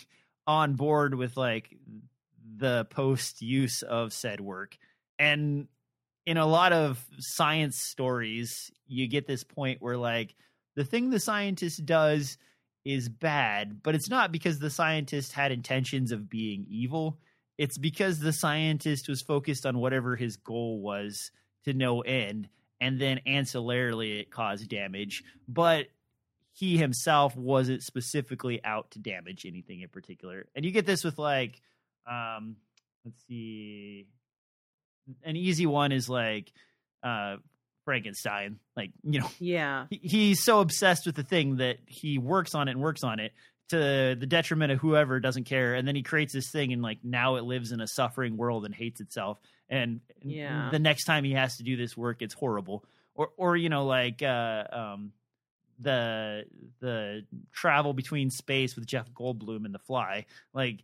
on board with, like, the post use of said work. And in a lot of science stories, you get this point where, like, the thing the scientist does is bad, but it's not because the scientist had intentions of being evil. It's because the scientist was focused on whatever his goal was to no end, and then ancillarily it caused damage, but he himself wasn't specifically out to damage anything in particular. And you get this with, like, let's see, an easy one is, like, Frankenstein. Like, you know, he's so obsessed with the thing that he works on it to the detriment of whoever doesn't care, and then he creates this thing, and, like, now it lives in a suffering world and hates itself. And the next time he has to do this work, it's horrible. Or you know, like the travel between space with Jeff Goldblum and The Fly. Like,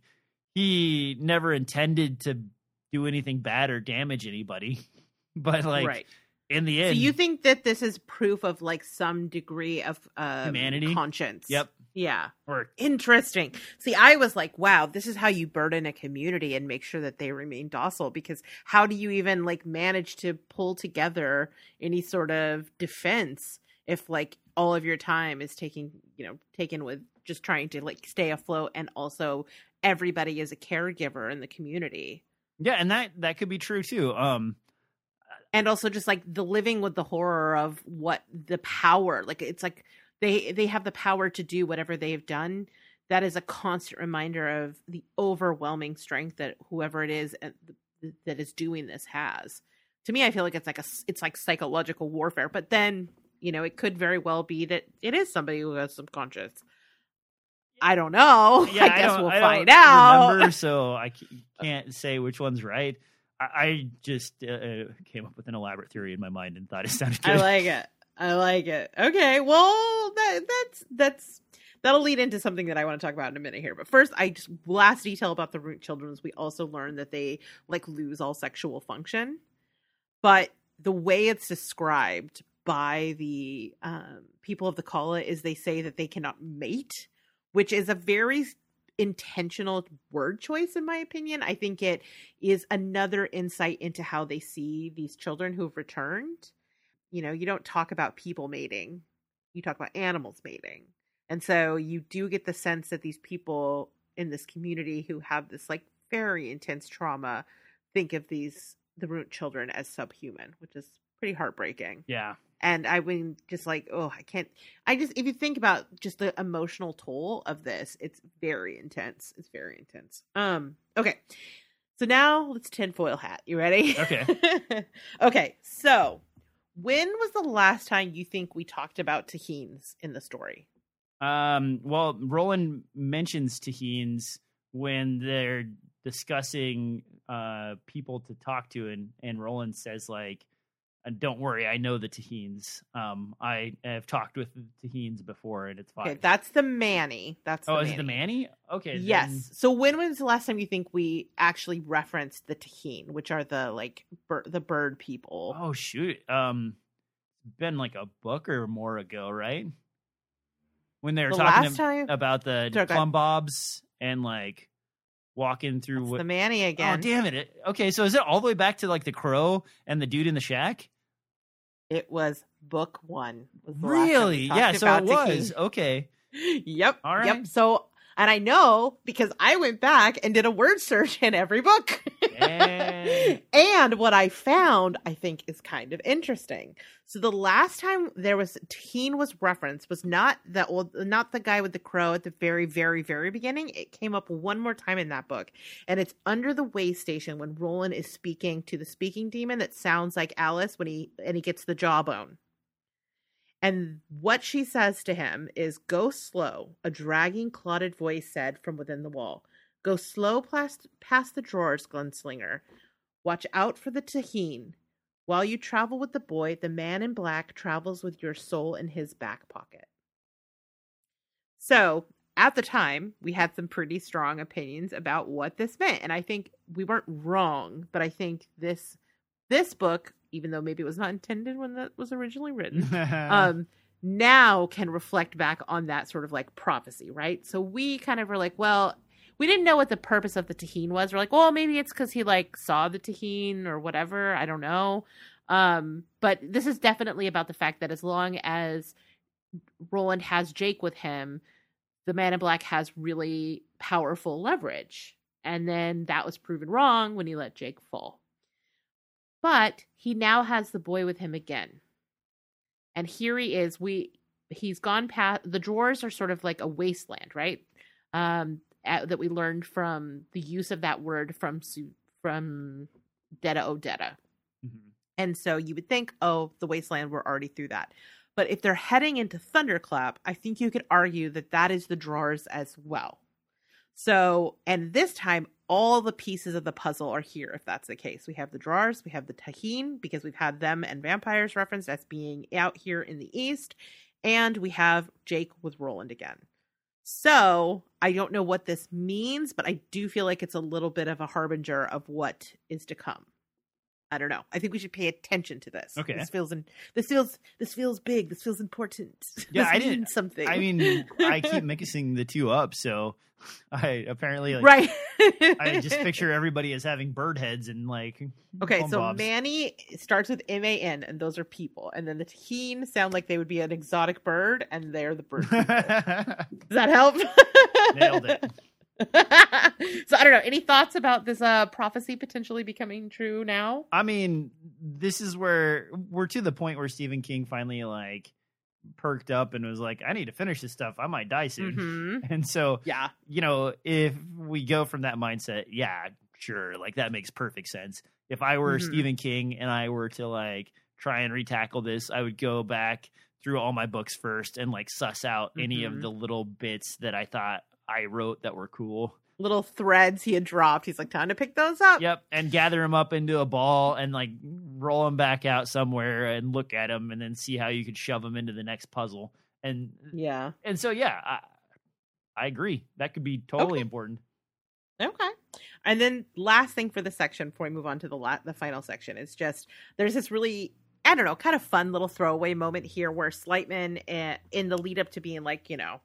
he never intended to do anything bad or damage anybody, but, like, in the end, so you think that this is proof of, like, some degree of humanity, conscience? Yep. Yeah. Or interesting. See, I was like, wow, this is how you burden a community and make sure that they remain docile, because how do you even, like, manage to pull together any sort of defense if, like, all of your time is taken with just trying to, like, stay afloat, and also everybody is a caregiver in the community. Yeah, and that could be true too. And also just, like, the living with the horror of what the power, like, it's like They have the power to do whatever they've done. That is a constant reminder of the overwhelming strength that whoever it is that is doing this has. To me, I feel like it's like psychological warfare. But then, you know, it could very well be that it is somebody who has subconscious. I don't know. Yeah, I guess we'll find out. Remember, so I can't say which one's right. I just came up with an elaborate theory in my mind and thought it sounded good. I like it. Okay, well, that'll lead into something that I want to talk about in a minute here. But first, last detail about the Roont children's. We also learned that they, like, lose all sexual function. But the way it's described by the people of the Calla is they say that they cannot mate, which is a very intentional word choice, in my opinion. I think it is another insight into how they see these children who've returned. You know, you don't talk about people mating. You talk about animals mating. And so you do get the sense that these people in this community who have this, like, very intense trauma think of the Roont children as subhuman, which is pretty heartbreaking. Yeah. And I mean, just like, oh, I can't. If you think about just the emotional toll of this, it's very intense. It's very intense. Okay. So now let's tinfoil hat. You ready? Okay. Okay. So, when was the last time you think we talked about Tahines in the story? Well, Roland mentions Tahines when they're discussing people to talk to, and Roland says, like, And don't worry, I know the Tahines. I have talked with the Tahines before, and it's fine. Okay, that's the Manny. Is it the Manny? Okay. Yes. Then... So when was the last time you think we actually referenced the Tahine, which are the the bird people? Oh shoot, been like a book or more ago, right? When they were talking about the plum bobs and like walking through the Manny again. Oh damn it! Okay, so is it all the way back to like the crow and the dude in the shack? It was book one. Really? Yeah. So it was okay. Yep. All right. Yep. So, and I know because I went back and did a word search in every book. And what I found, I think, is kind of interesting. So the last time Tahine was referenced was not the guy with the crow at the very, very, very beginning. It came up one more time in that book, and it's under the way station when Roland is speaking to the speaking demon that sounds like Alice when he gets the jawbone. And what she says to him is, "Go slow," a dragging, clotted voice said from within the wall. "Go slow past the drawers, gunslinger. Watch out for the Tahine. While you travel with the boy, the man in black travels with your soul in his back pocket." So, at the time, we had some pretty strong opinions about what this meant. And I think we weren't wrong, but I think this book, even though maybe it was not intended when that was originally written, now can reflect back on that sort of like prophecy, right? So we kind of were like, well... We didn't know what the purpose of the Tahine was. We're like, well, maybe it's because he like saw the Tahine or whatever. I don't know. But this is definitely about the fact that as long as Roland has Jake with him, the man in black has really powerful leverage. And then that was proven wrong when he let Jake fall. But he now has the boy with him again. And here he is. He's gone past... The drawers are sort of like a wasteland, right? That we learned from the use of that word from Detta Odetta. Mm-hmm. And so you would think, oh, the wasteland, we're already through that. But if they're heading into Thunderclap, I think you could argue that is the drawers as well. So, and this time, all the pieces of the puzzle are here, if that's the case. We have the drawers, we have the Tahine, because we've had them and vampires referenced as being out here in the east, and we have Jake with Roland again. So I don't know what this means, but I do feel like it's a little bit of a harbinger of what is to come. I don't know. I think we should pay attention to this. Okay. This feels big. This feels important. Yeah, I didn't something. I mean, I keep mixing the two up, so I apparently like right. I just picture everybody as having bird heads and like. Okay, so bobs. Manny starts with MAN, and those are people, and then the Tahine sound like they would be an exotic bird, and they're the bird people. Does that help? Nailed it. So I don't know. Any thoughts about this prophecy potentially becoming true now? I mean, this is where we're to the point where Stephen King finally like perked up and was like, I need to finish this stuff. I might die soon. Mm-hmm. And so, yeah, you know, if we go from that mindset, yeah, sure. Like that makes perfect sense. If I were Stephen King and I were to like try and retackle this, I would go back through all my books first and like suss out any of the little bits that I thought I wrote that were cool little threads he had dropped. He's like, time to pick those up. Yep. And gather them up into a ball and like roll them back out somewhere and look at them and then see how you could shove them into the next puzzle. And yeah. And so, yeah, I agree. That could be totally important. Okay. And then last thing for the section before we move on to the final section is just, there's this really, I don't know, kind of fun little throwaway moment here where Slightman in the lead up to being like, you know,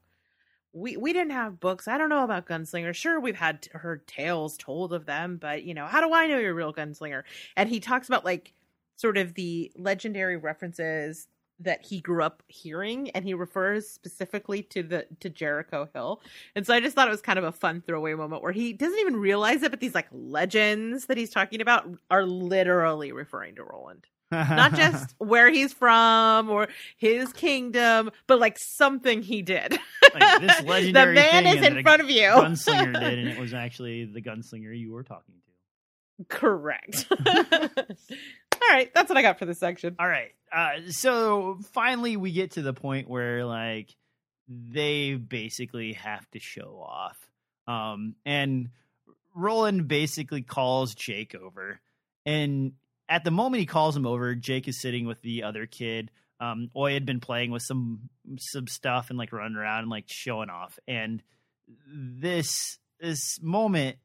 We didn't have books. I don't know about gunslingers. Sure, we've heard tales told of them, but, you know, how do I know you're a real gunslinger? And he talks about, like, sort of the legendary references that he grew up hearing, and he refers specifically to Jericho Hill. And so I just thought it was kind of a fun throwaway moment where he doesn't even realize it, but these, like, legends that he's talking about are literally referring to Roland. Not just where he's from or his kingdom, but like something he did. Like this legendary the man thing is in front of you. Gunslinger did, and it was actually the gunslinger you were talking to. Correct. All right, that's what I got for this section. All right, so finally we get to the point where like they basically have to show off, and Roland basically calls Jake over, and At the moment he calls him over, Jake is sitting with the other kid. Oi had been playing with some stuff and like running around and like showing off. And this moment,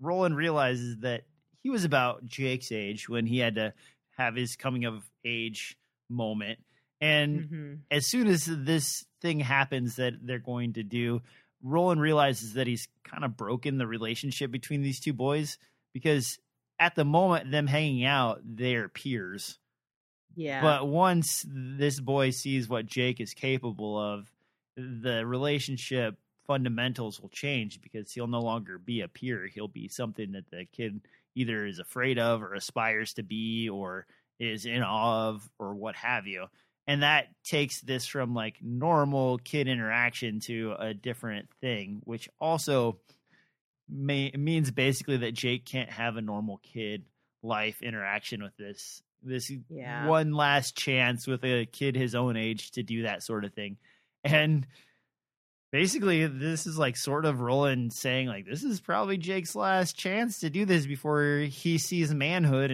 Roland realizes that he was about Jake's age when he had to have his coming of age moment. And as soon as this thing happens that they're going to do, Roland realizes that he's kind of broken the relationship between these two boys, because at the moment them hanging out, they're peers. Yeah. But once this boy sees what Jake is capable of, the relationship fundamentals will change, because he'll no longer be a peer. He'll be something that the kid either is afraid of or aspires to be or is in awe of or what have you. And that takes this from like normal kid interaction to a different thing, which also means basically that Jake can't have a normal kid life interaction with this one last chance with a kid his own age to do that sort of thing. And basically this is like sort of Roland saying like, this is probably Jake's last chance to do this before he sees manhood.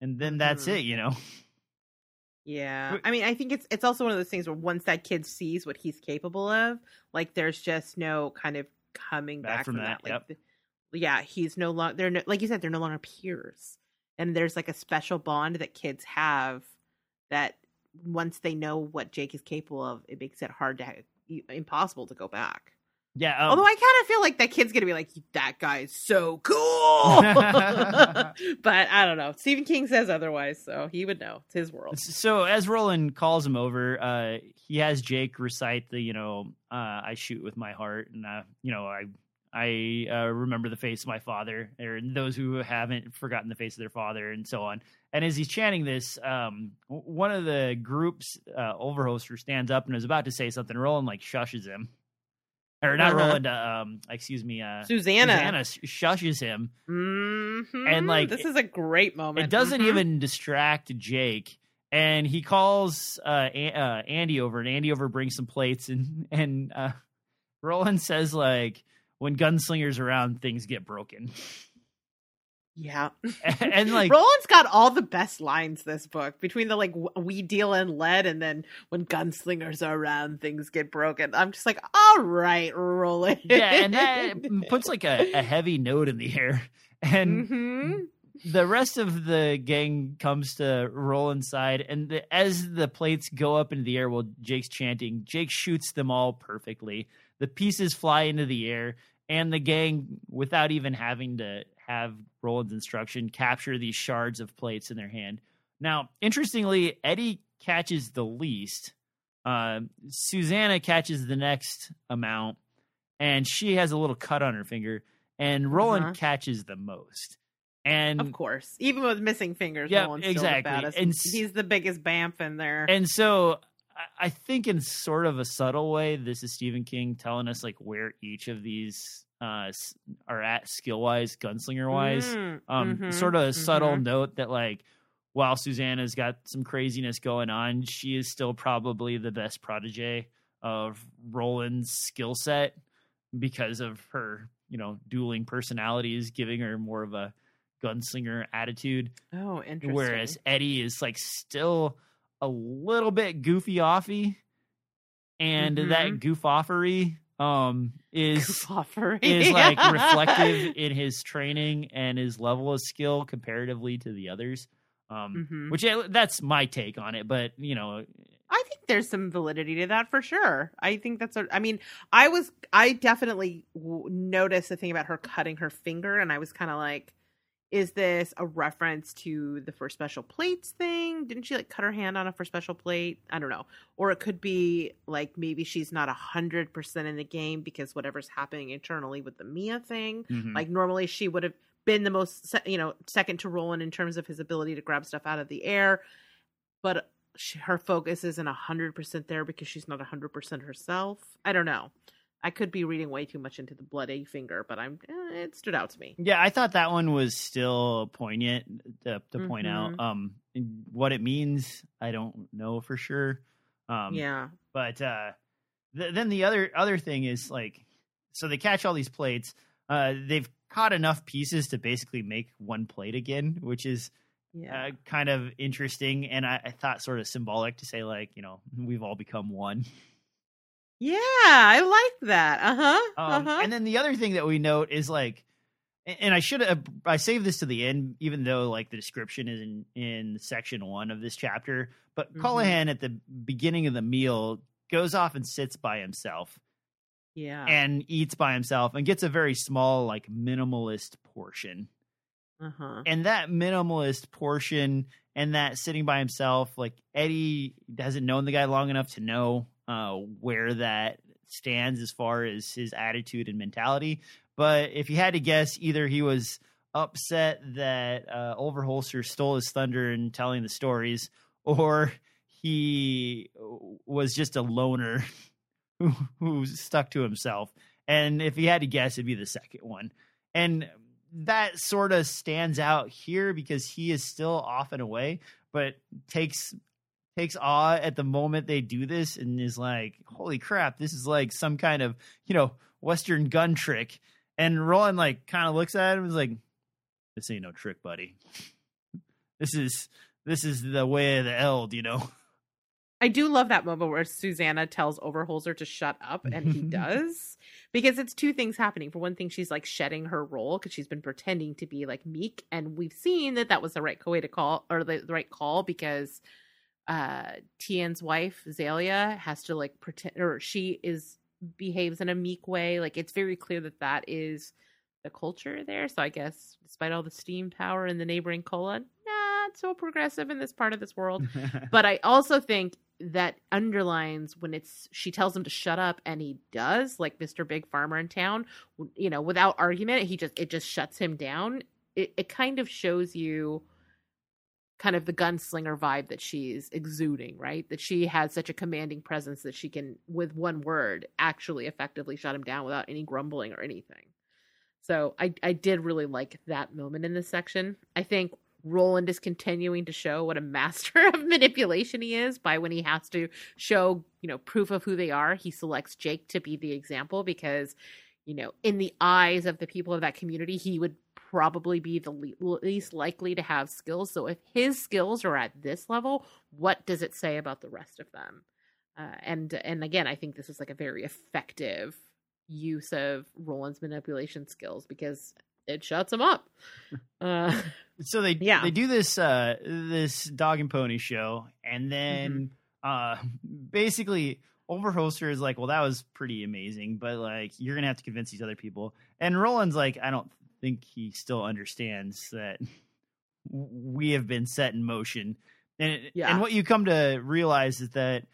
And then that's it, you know? Yeah. I mean, I think it's also one of those things where once that kid sees what he's capable of, like there's just no kind of coming back from that. Like, he's no longer, like you said, they're no longer peers. And there's like a special bond that kids have that once they know what Jake is capable of, it makes it impossible to go back. Yeah. Although I kind of feel like that kid's going to be like, that guy is so cool. But I don't know. Stephen King says otherwise, so he would know. It's his world. So as Roland calls him over, he has Jake recite the, I shoot with my heart. And, I remember the face of my father, or those who haven't forgotten the face of their father, and so on. And as he's chanting this, one of the group's Overholser stands up and is about to say something. Roland like shushes him, or not Roland. Susanna shushes him, and like this is a great moment. It doesn't even distract Jake. And he calls Andy over, and Andy over brings some plates, and Roland says like, when gunslinger's around, things get broken. Yeah. And like Roland's got all the best lines this book, between the like we deal in lead and then when gunslingers are around, things get broken. I'm just like, all right, Roland. Yeah, and that puts like a heavy note in the air. And the rest of the gang comes to Roland's side, and as the plates go up into the air while Jake's chanting, Jake shoots them all perfectly. The pieces fly into the air, and the gang, without even having to have Roland's instruction, capture these shards of plates in their hand. Now, interestingly, Eddie catches the least. Susanna catches the next amount, and she has a little cut on her finger, and Roland catches the most. And of course, even with missing fingers, Roland's exactly still the baddest. And he's the biggest bamf in there. And so I think in sort of a subtle way, this is Stephen King telling us like where each of these are at skill-wise, gunslinger-wise. Sort of a subtle note that like, while Susanna's got some craziness going on, she is still probably the best protege of Roland's skill set because of her, dueling personalities, giving her more of a gunslinger attitude. Oh, interesting. Whereas Eddie is like still a little bit goofy-offy, and that goof-offery is like reflective in his training and his level of skill comparatively to the others. Which that's my take on it, but I think there's some validity to that for sure. I think that's I definitely noticed the thing about her cutting her finger, and I was kind of like, is this a reference to the first special plates thing? Didn't she like cut her hand on a first special plate? I don't know. Or it could be like, maybe she's not 100% in the game because whatever's happening internally with the Mia thing. Like normally she would have been the most, second to Roland in terms of his ability to grab stuff out of the air. But her focus isn't 100% there because she's not 100% herself. I don't know. I could be reading way too much into the bloody finger, but it stood out to me. Yeah, I thought that one was still poignant to point out. What it means, I don't know for sure. But then the other thing is like, so they catch all these plates. They've caught enough pieces to basically make one plate again, which is yeah. Kind of interesting. And I thought sort of symbolic to say, like, you know, we've all become one. Yeah, I like that. And then the other thing that we note is like, and I should have, I saved this to the end, even though like the description is in section 1 of this chapter, but Callahan at the beginning of the meal goes off and sits by himself. Yeah. And eats by himself and gets a very small, like minimalist portion. And that minimalist portion and that sitting by himself, like Eddie hasn't known the guy long enough to know where that stands as far as his attitude and mentality. But if you had to guess, either he was upset that Overholser stole his thunder and telling the stories, or he was just a loner who stuck to himself. And if he had to guess, it'd be the second one. And that sort of stands out here because he is still off and away, but takes awe at the moment they do this and is like, holy crap, this is like some kind of, you know, Western gun trick. And Roland like kind of looks at him and is like, this ain't no trick, buddy. This is the way of the Eld, you know? I do love that moment where Susanna tells Overholser to shut up, and he does, because it's two things happening. For one thing, she's like shedding her role because she's been pretending to be like meek, and we've seen that that was the right way to call, or the right call, because Tian's wife Zhalia has to like pretend, or she is behaves in a meek way. Like it's very clear that that is the culture there. So I guess despite all the steam power in the neighboring Cola, not so progressive in this part of this world. But I also think that underlines when it's she tells him to shut up and he does, like Mr. Big Farmer in town, you know, without argument, it just shuts him down. It kind of shows you kind of the gunslinger vibe that she's exuding, right? That she has such a commanding presence that she can, with one word, actually effectively shut him down without any grumbling or anything. So I did really like that moment in this section. I think Roland is continuing to show what a master of manipulation he is by when he has to show, you know, proof of who they are. He selects Jake to be the example because, you know, in the eyes of the people of that community, he would probably be the least likely to have skills. So if his skills are at this level, what does it say about the rest of them? And again, I think this is like a very effective use of Roland's manipulation skills because it shuts him up. So they do this this dog and pony show, and then basically Overholser is like, well, that was pretty amazing, but like you're gonna have to convince these other people. And Roland's like, I don't think he still understands that we have been set in motion. And what you come to realize is that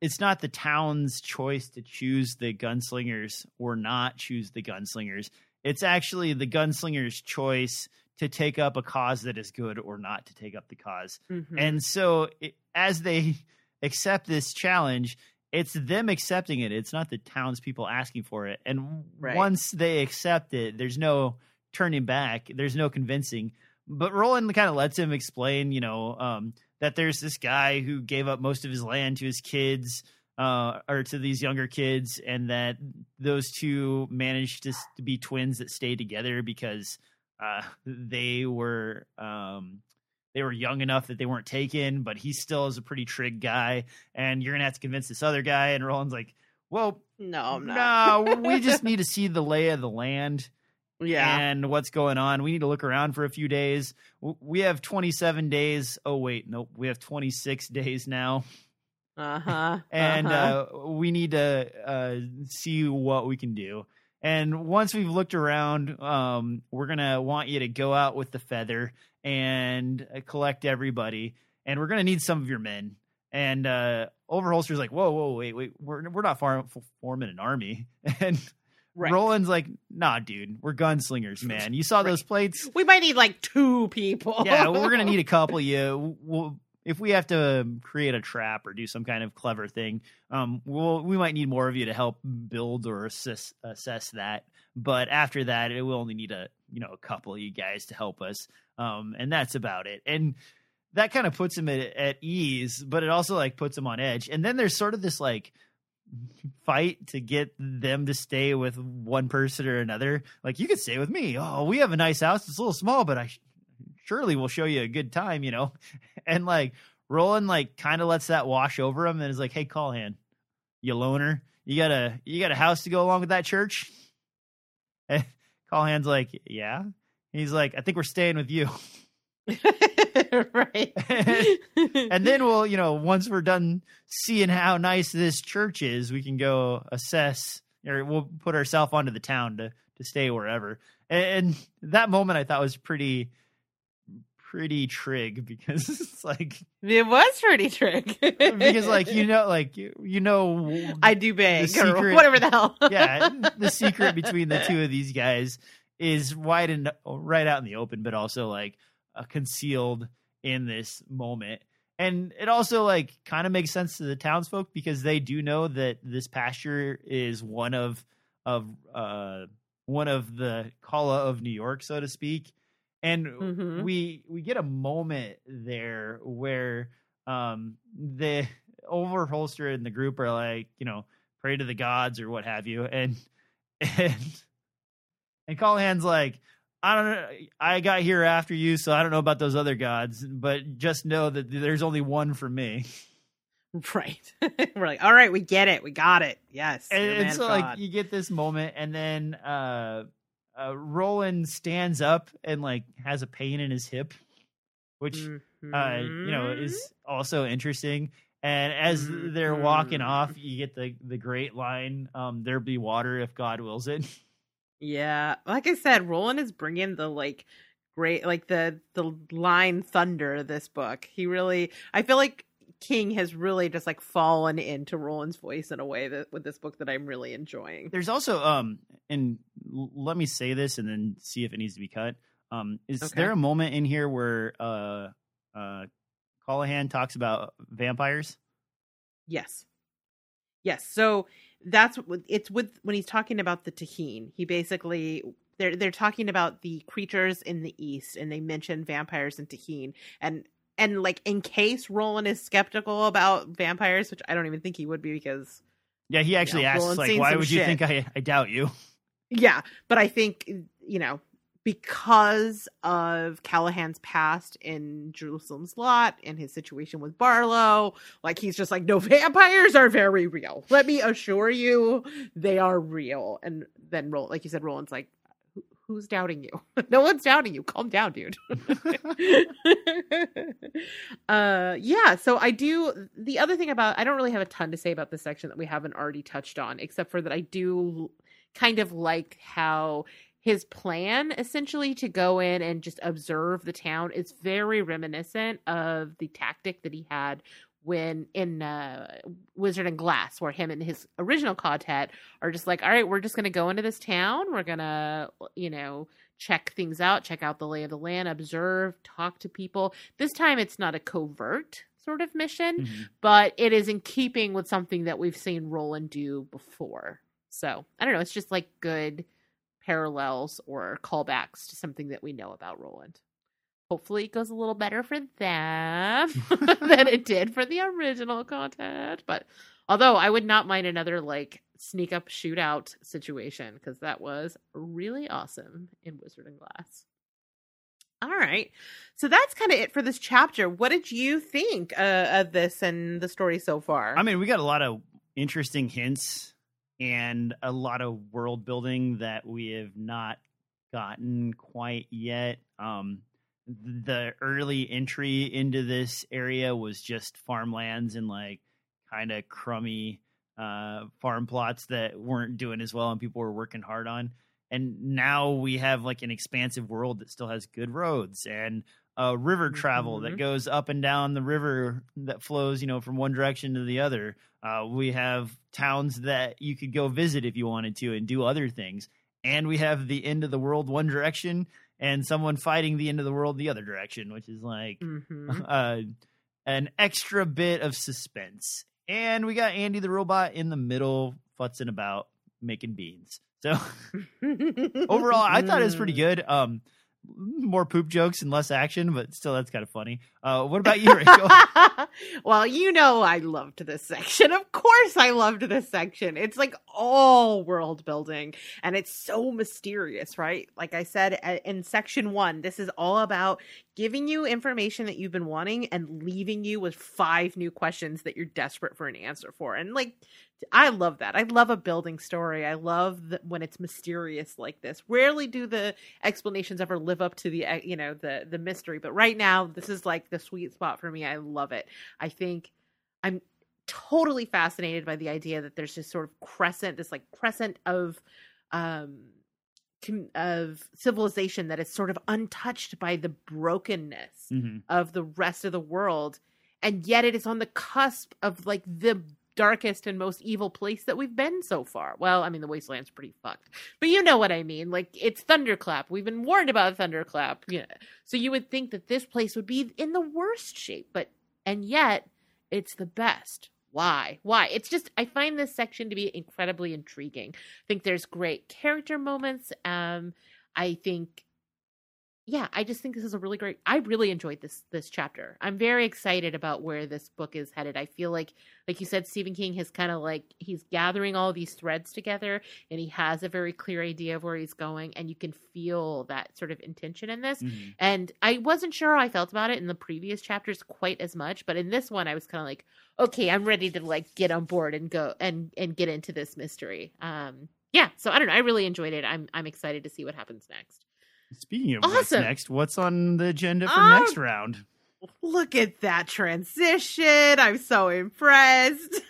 it's not the town's choice to choose the gunslingers or not choose the gunslingers. It's actually the gunslinger's choice to take up a cause that is good or not to take up the cause. And so as they accept this challenge, it's them accepting it. It's not the townspeople asking for it. And once they accept it, there's no turning back. There's no convincing. But Roland kind of lets him explain, you know, that there's this guy who gave up most of his land to his kids, or to these younger kids, and that those two managed to be twins that stayed together because they were young enough that they weren't taken, but he still is a pretty trig guy, and you're gonna have to convince this other guy. And Roland's like, well, no, I'm not. No, we just need to see the lay of the land. Yeah. And what's going on. We need to look around for a few days. We have 27 days. Oh, wait, nope. We have 26 days now. And we need to see what we can do. And once we've looked around, we're going to want you to go out with the feather and collect everybody. And we're going to need some of your men. And Overholser's like, whoa, wait. We're not forming an army. And Roland's like, nah, dude, we're gunslingers, man. You saw those plates? We might need like 2 people. Yeah, we're going to need a couple of you. If we have to create a trap or do some kind of clever thing, we might need more of you to help build or assess that. But after that, it will only need a couple of you guys to help us. And that's about it. And that kind of puts him at ease, but it also like puts him on edge. And then there's sort of this like fight to get them to stay with one person or another. Like, you could stay with me. Oh, we have a nice house. It's a little small, but I surely we'll show you a good time, you know? And like Roland, like kind of lets that wash over him and is like, hey, Callahan, you loner, you got a house to go along with that church? And Callahan's like, yeah. And he's like, I think we're staying with you. Right. And then we'll, you know, once we're done seeing how nice this church is, we can go assess, or we'll put ourselves onto the town to stay wherever. And that moment I thought was pretty trig, because it's like, it was pretty trig. Because like, you know, I do bang secret, or whatever the hell. Yeah. The secret between the two of these guys is wide and right out in the open, but also like concealed in this moment. And it also like kind of makes sense to the townsfolk, because they do know that this pasture is one of the Calla of New York, so to speak. And we get a moment there where the Overholser and the group are like, you know, pray to the gods or what have you. And Callahan's like, I don't know, I got here after you, so I don't know about those other gods, but just know that there's only one for me. Right. We're like, all right, we get it. We got it. Yes. And so like you get this moment, and then Roland stands up and like has a pain in his hip, which, you know, is also interesting. And as they're walking off, you get the great line, there'll be water if God wills it. Yeah, like I said, Roland is bringing the like great, like the line thunder of this book. He really, I feel like King has really just like fallen into Roland's voice in a way that with this book that I'm really enjoying. There's also and let me say this and then see if it needs to be cut. There a moment in here where Callahan talks about vampires? Yes. So it's when he's talking about the Tahine, he basically they're talking about the creatures in the East, and they mention vampires and Tahine, and like in case Roland is skeptical about vampires, which I don't even think he would be, because he actually asks like, why would you think I doubt you? Yeah, but I think, you know, because of Callahan's past in Jerusalem's Lot and his situation with Barlow, like he's just like, no, vampires are very real. Let me assure you, they are real. And then Roland, like you said, Roland's like, who's doubting you? No one's doubting you. Calm down, dude. So the other thing about, I don't really have a ton to say about this section that we haven't already touched on, except for that I do kind of like how his plan essentially to go in and just observe the town is very reminiscent of the tactic that he had when in Wizard and Glass, where him and his original quartet are just like, all right, we're just going to go into this town. We're going to, you know, check things out, check out the lay of the land, observe, talk to people. This time it's not a covert sort of mission, but it is in keeping with something that we've seen Roland do before. So I don't know. It's just like good parallels or callbacks to something that we know about Roland. Hopefully it goes a little better for them than it did for the original content. But although I would not mind another like sneak up shootout situation, because that was really awesome in Wizard and Glass. All right. So that's kind of it for this chapter. What did you think of this and the story so far? I mean, we got a lot of interesting hints and a lot of world building that we have not gotten quite yet. The early entry into this area was just farmlands and like kind of crummy farm plots that weren't doing as well and people were working hard on. And now we have like an expansive world that still has good roads and river travel that goes up and down the river that flows, you know, from one direction to the other. We have towns that you could go visit if you wanted to and do other things. And we have the end of the world one direction and someone fighting the end of the world the other direction, which is like an extra bit of suspense. And we got Andy the robot in the middle futzing about making beans. So overall, I thought it was pretty good. more poop jokes and less action, but still, that's kind of funny. What about you, Rachel? Well, you know, I loved this section. Of course I loved this section. It's like all world building and it's so mysterious, right? Like I said, in section one, this is all about giving you information that you've been wanting and leaving you with 5 new questions that you're desperate for an answer for. And like, I love that. I love a building story. I love when it's mysterious like this. Rarely do the explanations ever live up to the, you know, the mystery. But right now, this is like the sweet spot for me. I love it. I think I'm totally fascinated by the idea that there's this sort of crescent, this like crescent of civilization that is sort of untouched by the brokenness of the rest of the world. And yet it is on the cusp of like the darkest and most evil place that we've been so far. Well, I mean, the wasteland's pretty fucked, but you know what I mean. Like, it's Thunderclap. We've been warned about Thunderclap. Yeah. So you would think that this place would be in the worst shape, but, and yet it's the best. Why? It's just, I find this section to be incredibly intriguing. I think there's great character moments. I just think this is a really great, I really enjoyed this chapter. I'm very excited about where this book is headed. I feel like you said, Stephen King has kind of like, he's gathering all these threads together and he has a very clear idea of where he's going, and you can feel that sort of intention in this. Mm-hmm. And I wasn't sure how I felt about it in the previous chapters quite as much, but in this one, I was kind of like, okay, I'm ready to like get on board and go and get into this mystery. So I don't know. I really enjoyed it. I'm excited to see what happens next. Speaking of what's next, what's on the agenda for next round? Look at that transition. I'm so impressed.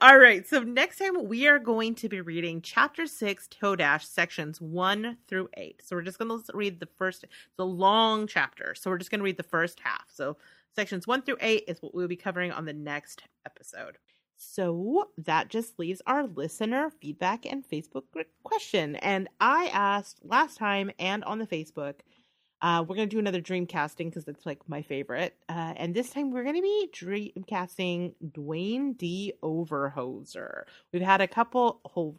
All right. So next time we are going to be reading Chapter 6, Todash, sections 1-8. So we're just going to read the long chapter. So we're just going to read the first half. So sections 1-8 is what we'll be covering on the next episode. So that just leaves our listener feedback and Facebook question. And I asked last time and on the Facebook, we're going to do another Dreamcasting because it's like my favorite. And this time we're going to be Dreamcasting Dwayne D. Overholser. We've had a couple,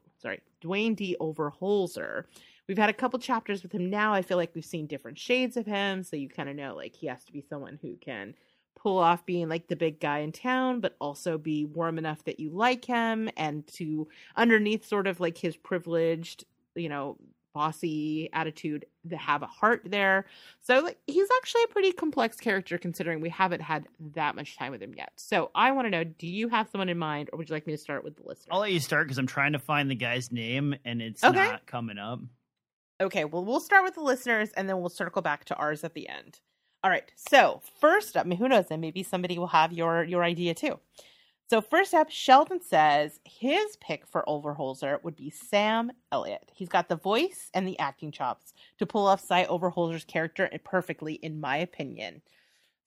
Dwayne D. Overholser. We've had a couple chapters with him now. I feel like we've seen different shades of him. So you kind of know like he has to be someone who can pull off being like the big guy in town, but also be warm enough that you like him, and to underneath sort of like his privileged, you know, bossy attitude, to have a heart there. So like, he's actually a pretty complex character considering we haven't had that much time with him yet. So I want to know, do you have someone in mind, or would you like me to start with the listener? I'll let you start because I'm trying to find the guy's name and it's not coming up. Okay, well, we'll start with the listeners and then we'll circle back to ours at the end. All right, so first up, I mean, who knows, and maybe somebody will have your idea too. So first up, Sheldon says his pick for Overholser would be Sam Elliott. He's got the voice and the acting chops to pull off Cy Overholser's character perfectly, in my opinion.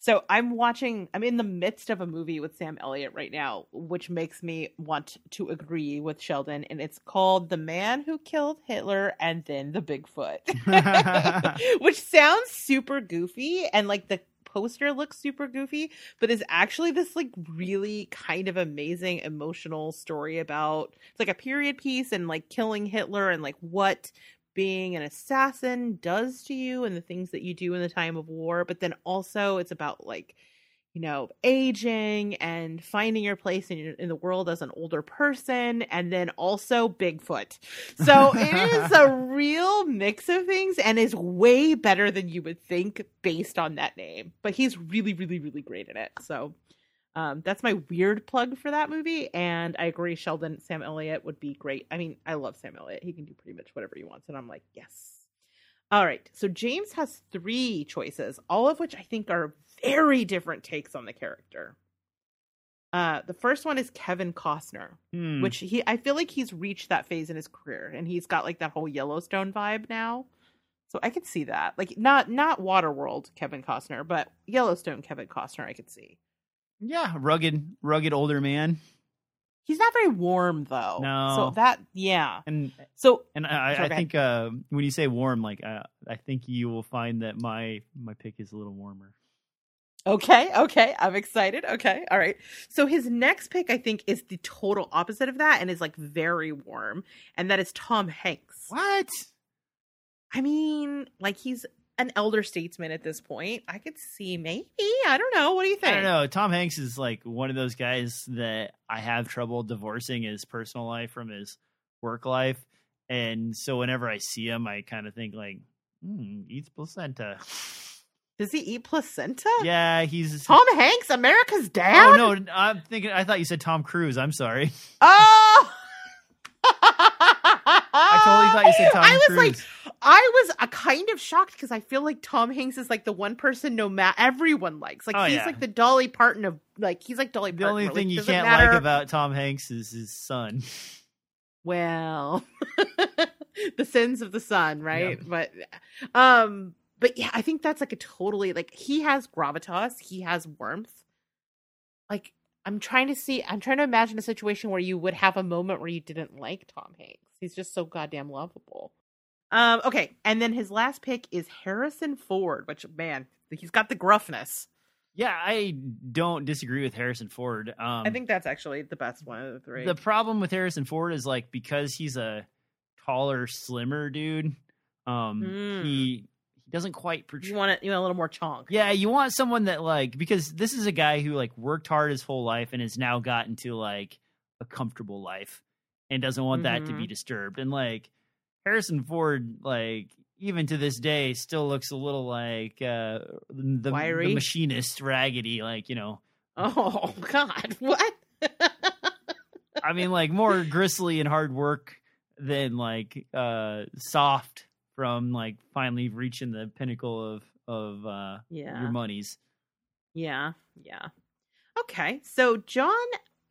So I'm in the midst of a movie with Sam Elliott right now, which makes me want to agree with Sheldon. And it's called The Man Who Killed Hitler and Then the Bigfoot, which sounds super goofy. And like the poster looks super goofy, but is actually this like really kind of amazing emotional story about, it's like a period piece and like killing Hitler and like what being an assassin does to you and the things that you do in the time of war. But then also it's about like, you know, aging and finding your place in the world as an older person, and then also Bigfoot. So it is a real mix of things and is way better than you would think based on that name. But he's really, really, really great in it. So that's my weird plug for that movie. And I agree, Sheldon, Sam Elliott would be great. I mean, I love Sam Elliott. He can do pretty much whatever he wants. And I'm like, yes. All right. So James has 3 choices, all of which I think are very different takes on the character. The first one is Kevin Costner, which I feel like he's reached that phase in his career. And he's got like that whole Yellowstone vibe now. So I could see that. Like not Waterworld Kevin Costner, but Yellowstone Kevin Costner I could see. Yeah, rugged older man. He's not very warm though. No. So that, yeah. And I think when you say warm, like I think you will find that my pick is a little warmer. Okay. I'm excited. Okay. All right. So his next pick, I think, is the total opposite of that and is like very warm. And that is Tom Hanks. What? I mean, like, he's an elder statesman at this point. I could see maybe. I don't know. What do you think? I don't know. Tom Hanks is like one of those guys that I have trouble divorcing his personal life from his work life. And so whenever I see him, I kind of think like, eats placenta. Does he eat placenta? Yeah, he's Tom Hanks, America's dad. Oh no, I'm thinking. I thought you said Tom Cruise. I'm sorry. Oh, I totally thought you said Tom Cruise. I was kind of shocked because I feel like Tom Hanks is like the one person everyone likes. Like he's like the Dolly Parton of he's like Dolly Parton. The only thing you can't like about Tom Hanks is his son. Well, the sins of the son, right? Yeah. But yeah, I think that's like a totally he has gravitas, he has warmth. Like I'm trying to imagine a situation where you would have a moment where you didn't like Tom Hanks. He's just so goddamn lovable. Okay, and then his last pick is Harrison Ford, which man, he's got the gruffness. Yeah, I don't disagree with Harrison Ford. I think that's actually the best one of the three. The problem with Harrison Ford is because he's a taller, slimmer dude, he doesn't quite portray. You want a little more chonk. Yeah, you want someone that because this is a guy who worked hard his whole life and has now gotten to a comfortable life and doesn't want that to be disturbed. And Harrison Ford, even to this day, still looks a little the machinist, raggedy, Oh, God, what? I mean, more grisly and hard work than, soft from, finally reaching the pinnacle of your monies. Yeah, yeah. Okay, so John...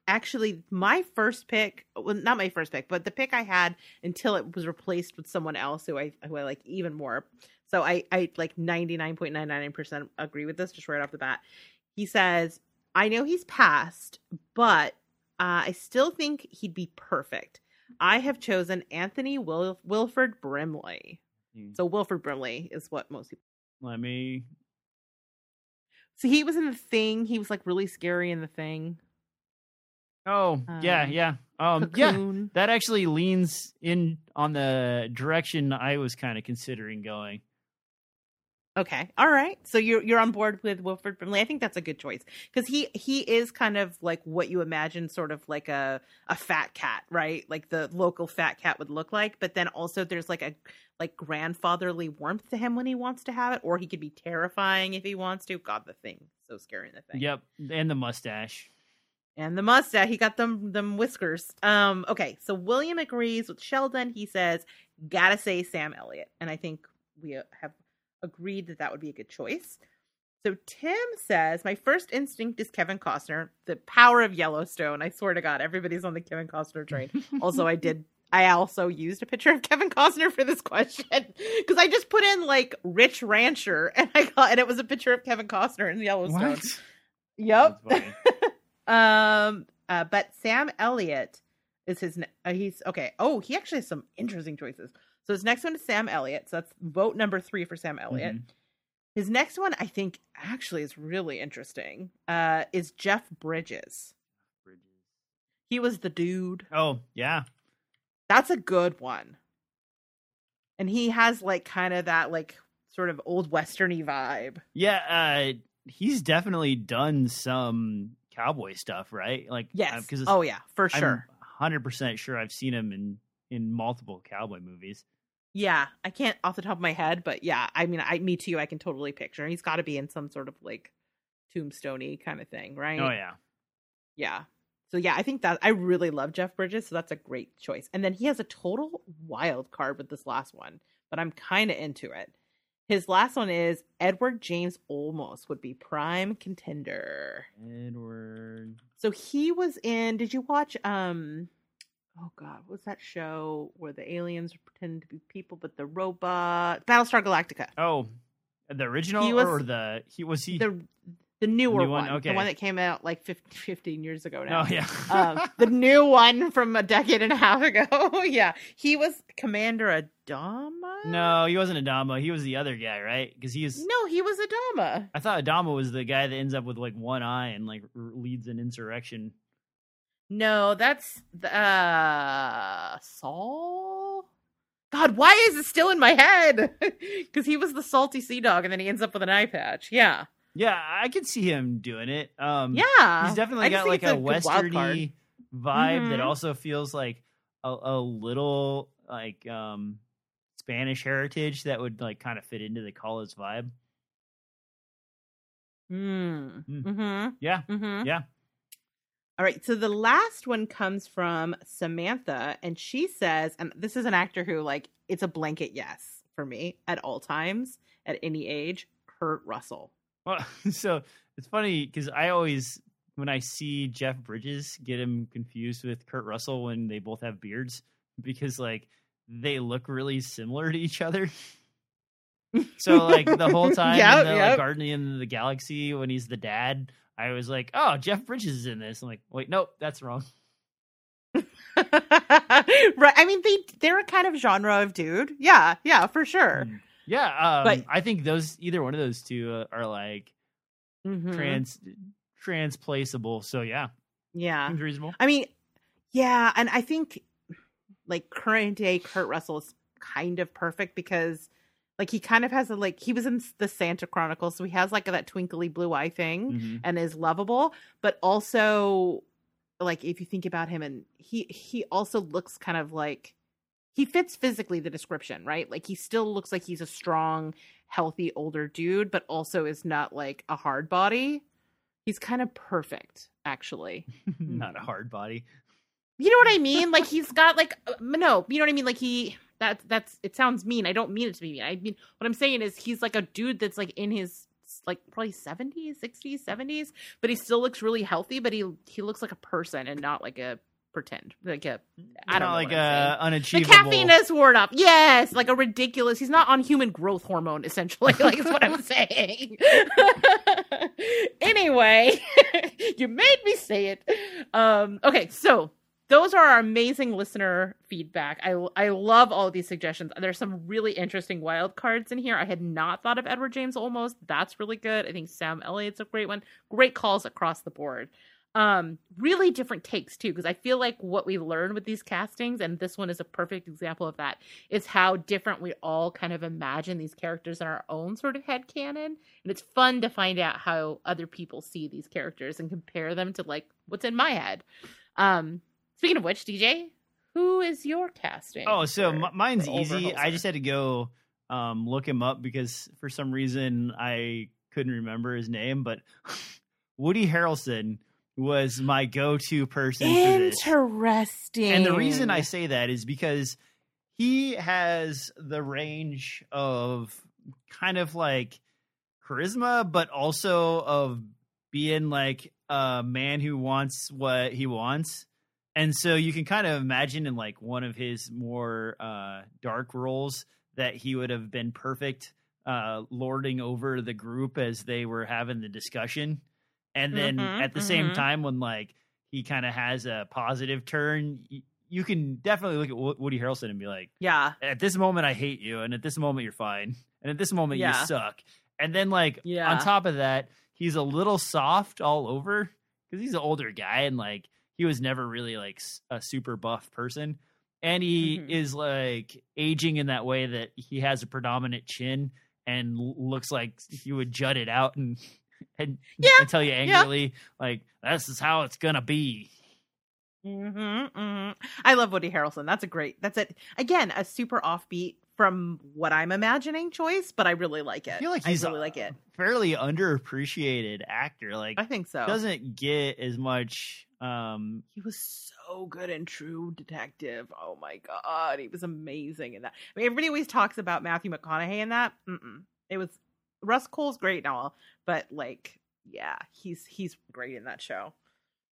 Actually, the pick I had until it was replaced with someone else who I like even more. So I 99.99% agree with this just right off the bat. He says, I know he's passed, but I still think he'd be perfect. I have chosen Anthony Wilford Brimley. Mm. So Wilford Brimley is what most people... So he was in The Thing. He was really scary in The Thing. Oh, yeah. Cocoon. Yeah, that actually leans in on the direction I was kind of considering going. Okay. All right. So you're on board with Wilford Brimley. I think that's a good choice because he is kind of what you imagine sort of a fat cat, right? Like the local fat cat would look like, but then also there's a grandfatherly warmth to him when he wants to have it, or he could be terrifying if he wants to. God, The Thing. So scary in The Thing. Yep. And the mustache. He got them whiskers. Okay, so William agrees with Sheldon. He says, gotta say Sam Elliott. And I think we have agreed that would be a good choice. So Tim says, my first instinct is Kevin Costner, the power of Yellowstone. I swear to God, everybody's on the Kevin Costner train. Also, I also used a picture of Kevin Costner for this question because I just put in rich rancher and and it was a picture of Kevin Costner in Yellowstone. What? Yep. But Sam Elliott is his, he's okay. Oh, he actually has some interesting choices. So his next one is Sam Elliott. So that's vote number 3 for Sam Elliott. Mm-hmm. His next one, I think actually is really interesting, is Jeff Bridges. He was the dude. Oh yeah. That's a good one. And he has kind of that, sort of old Westerny vibe. Yeah. He's definitely done some cowboy stuff, right? Yes. Oh yeah, for sure. I'm 100% sure I've seen him in multiple cowboy movies. Yeah, I can't off the top of my head, but yeah, I mean, me too. I can totally picture. He's got to be in some sort of Tombstone-y kind of thing, right? Oh yeah, yeah. So yeah, I think that I really love Jeff Bridges, so that's a great choice. And then he has a total wild card with this last one, but I'm kind of into it. His last one is Edward James Olmos would be prime contender. Edward. So he was in, did you watch, oh God, what was that show where the aliens pretend to be people, but the robot, Battlestar Galactica. Oh, the original the newer one. Okay. The one that came out 15 years ago now. Oh yeah. The new one from a decade and a half ago. Yeah. He was Commander Adama? No, he wasn't Adama. He was the other guy, right? Because he was Adama. I thought Adama was the guy that ends up with one eye and leads an insurrection. No, that's Saul. God, why is it still in my head? Because he was the salty sea dog, and then he ends up with an eye patch. Yeah. Yeah, I could see him doing it. Yeah. He's definitely got like a Western-y vibe that also feels like a little like Spanish heritage that would like kind of fit into the Calla's vibe. Yeah. All right. So the last one comes from Samantha, and she says, and this is an actor who, like, it's a blanket yes for me at all times, at any age, Kurt Russell. Well, so it's funny because I always, when I see Jeff Bridges, get him confused with Kurt Russell when they both have beards, because like they look really similar to each other. So like the whole time like, Guardian of the Galaxy, when he's the dad, I was like, oh, Jeff Bridges is in this. I'm like, wait, nope, that's wrong. Right. I mean, they're a kind of genre of dude. Yeah. Yeah, for sure. Yeah. But I think those, either one of those two are like transplaceable. So yeah. Yeah. Seems reasonable. I mean, yeah. And I think like current day Kurt Russell is kind of perfect because like he kind of has a, like, he was in the Santa Chronicles, so he has like that twinkly blue eye thing and is lovable, but also like if you think about him, and he also looks kind of like he fits physically the description, right? Like he still looks like he's a strong, healthy, older dude, but also is not like a hard body. He's kind of perfect, actually. Not a hard body. You know what I mean? Like he's got like, no, you know what I mean? Like he... That's it sounds mean. I don't mean it to be mean. I mean, what I'm saying is he's like a dude that's like in his like probably 70s, 60s, 70s, but he still looks really healthy, but he looks like a person and not like a pretend, like a, I don't know, like a unachievable. The caffeine is worn up. Yes. Like a ridiculous, he's not on human growth hormone, essentially. Like is what I'm saying. Anyway, you made me say it. Okay. So those are our amazing listener feedback. I love all of these suggestions. There's some really interesting wild cards in here. I had not thought of Edward James Olmos. That's really good. I think Sam Elliott's a great one. Great calls across the board. Really different takes, too, because I feel like what we learn with these castings, and this one is a perfect example of that, is how different we all kind of imagine these characters in our own sort of headcanon. And it's fun to find out how other people see these characters and compare them to, like, what's in my head. Speaking of which, DJ, who is your casting? Oh, so mine's easy. I just had to go look him up because for some reason I couldn't remember his name. But Woody Harrelson was my go-to person. Interesting. And the reason I say that is because he has the range of kind of like charisma, but also of being like a man who wants what he wants. And so you can kind of imagine in like one of his more dark roles that he would have been perfect lording over the group as they were having the discussion. And then at the same time, when like he kind of has a positive turn, you can definitely look at Woody Harrelson and be like, yeah, at this moment, I hate you. And at this moment, you're fine. And at this moment, you suck. And then like on top of that, he's a little soft all over because he's an older guy and like, he was never really like a super buff person. And he is like aging in that way that he has a predominant chin and looks like he would jut it out and tell you angrily, like, this is how it's going to be. I love Woody Harrelson. That's it. Again, a super offbeat from what I'm imagining choice, but I really like it. I feel like he's really like it. Fairly underappreciated actor. Like I think so. Doesn't get as much. He was so good in True Detective. Oh my God, he was amazing in that. I mean, everybody always talks about Matthew McConaughey in that. It was Russ Cole's great and all, but like, yeah, he's great in that show.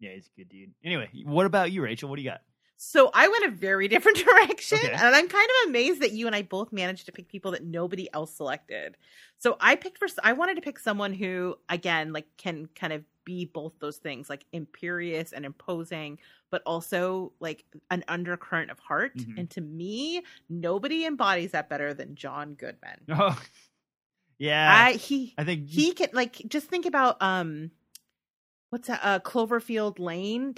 Yeah, he's a good dude. Anyway, what about you, Rachel? What do you got? So I went a very different direction, and I'm kind of amazed that you and I both managed to pick people that nobody else selected. So I wanted to pick someone who, again, like can kind of be both those things, like imperious and imposing, but also like an undercurrent of heart. And to me, nobody embodies that better than John Goodman. Oh, yeah. I think he can, like, just think about what's that? 10 Cloverfield Lane.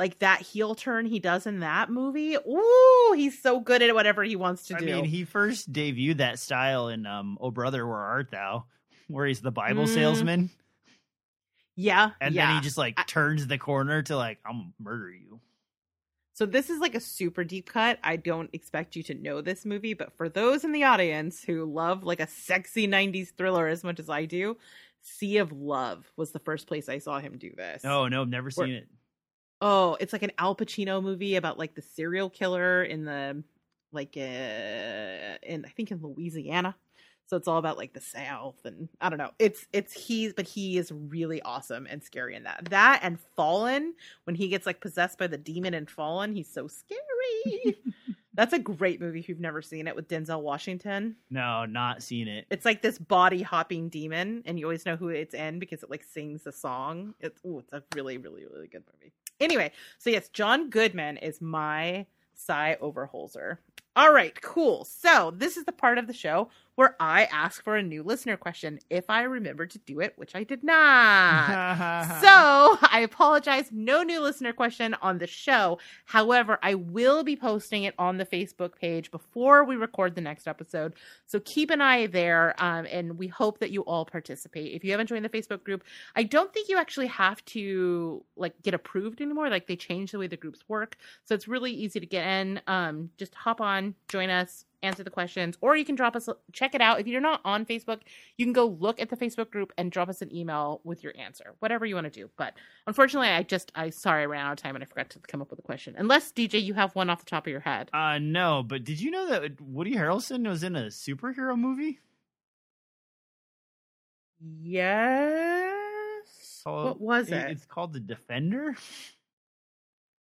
like that heel turn he does in that movie. Ooh, he's so good at whatever he wants to do. I mean, he first debuted that style in Oh Brother, Where Art Thou, where he's the Bible salesman. Yeah. And then he just like turns the corner to like, I'm gonna murder you. So this is like a super deep cut. I don't expect you to know this movie, but for those in the audience who love like a sexy 90s thriller as much as I do, Sea of Love was the first place I saw him do this. Oh, no, I've never seen it. Oh, it's like an Al Pacino movie about like the serial killer in the like in I think in Louisiana. So it's all about like the South and I don't know. He is really awesome and scary in that. That and Fallen, when he gets like possessed by the demon in Fallen, he's so scary. That's a great movie if you've never seen it, with Denzel Washington. No, not seen it. It's like this body hopping demon and you always know who it's in because it like sings a song. It's a really, really, really good movie. Anyway, so yes, John Goodman is my Cy Overholser. All right, cool. So this is the part of the show where I ask for a new listener question if I remember to do it, which I did not. So I apologize. No new listener question on the show. However, I will be posting it on the Facebook page before we record the next episode. So keep an eye there, and we hope that you all participate. If you haven't joined the Facebook group, I don't think you actually have to like get approved anymore. Like they changed the way the groups work. So it's really easy to get in. Just hop on. Join us, answer the questions, or you can drop us, check it out. If you're not on Facebook, you can go look at the Facebook group and drop us an email with your answer, whatever you want to do. But unfortunately, I ran out of time and I forgot to come up with a question. Unless, DJ, you have one off the top of your head. No, but did you know that Woody Harrelson was in a superhero movie? Yes. What was it? It's called The Defender.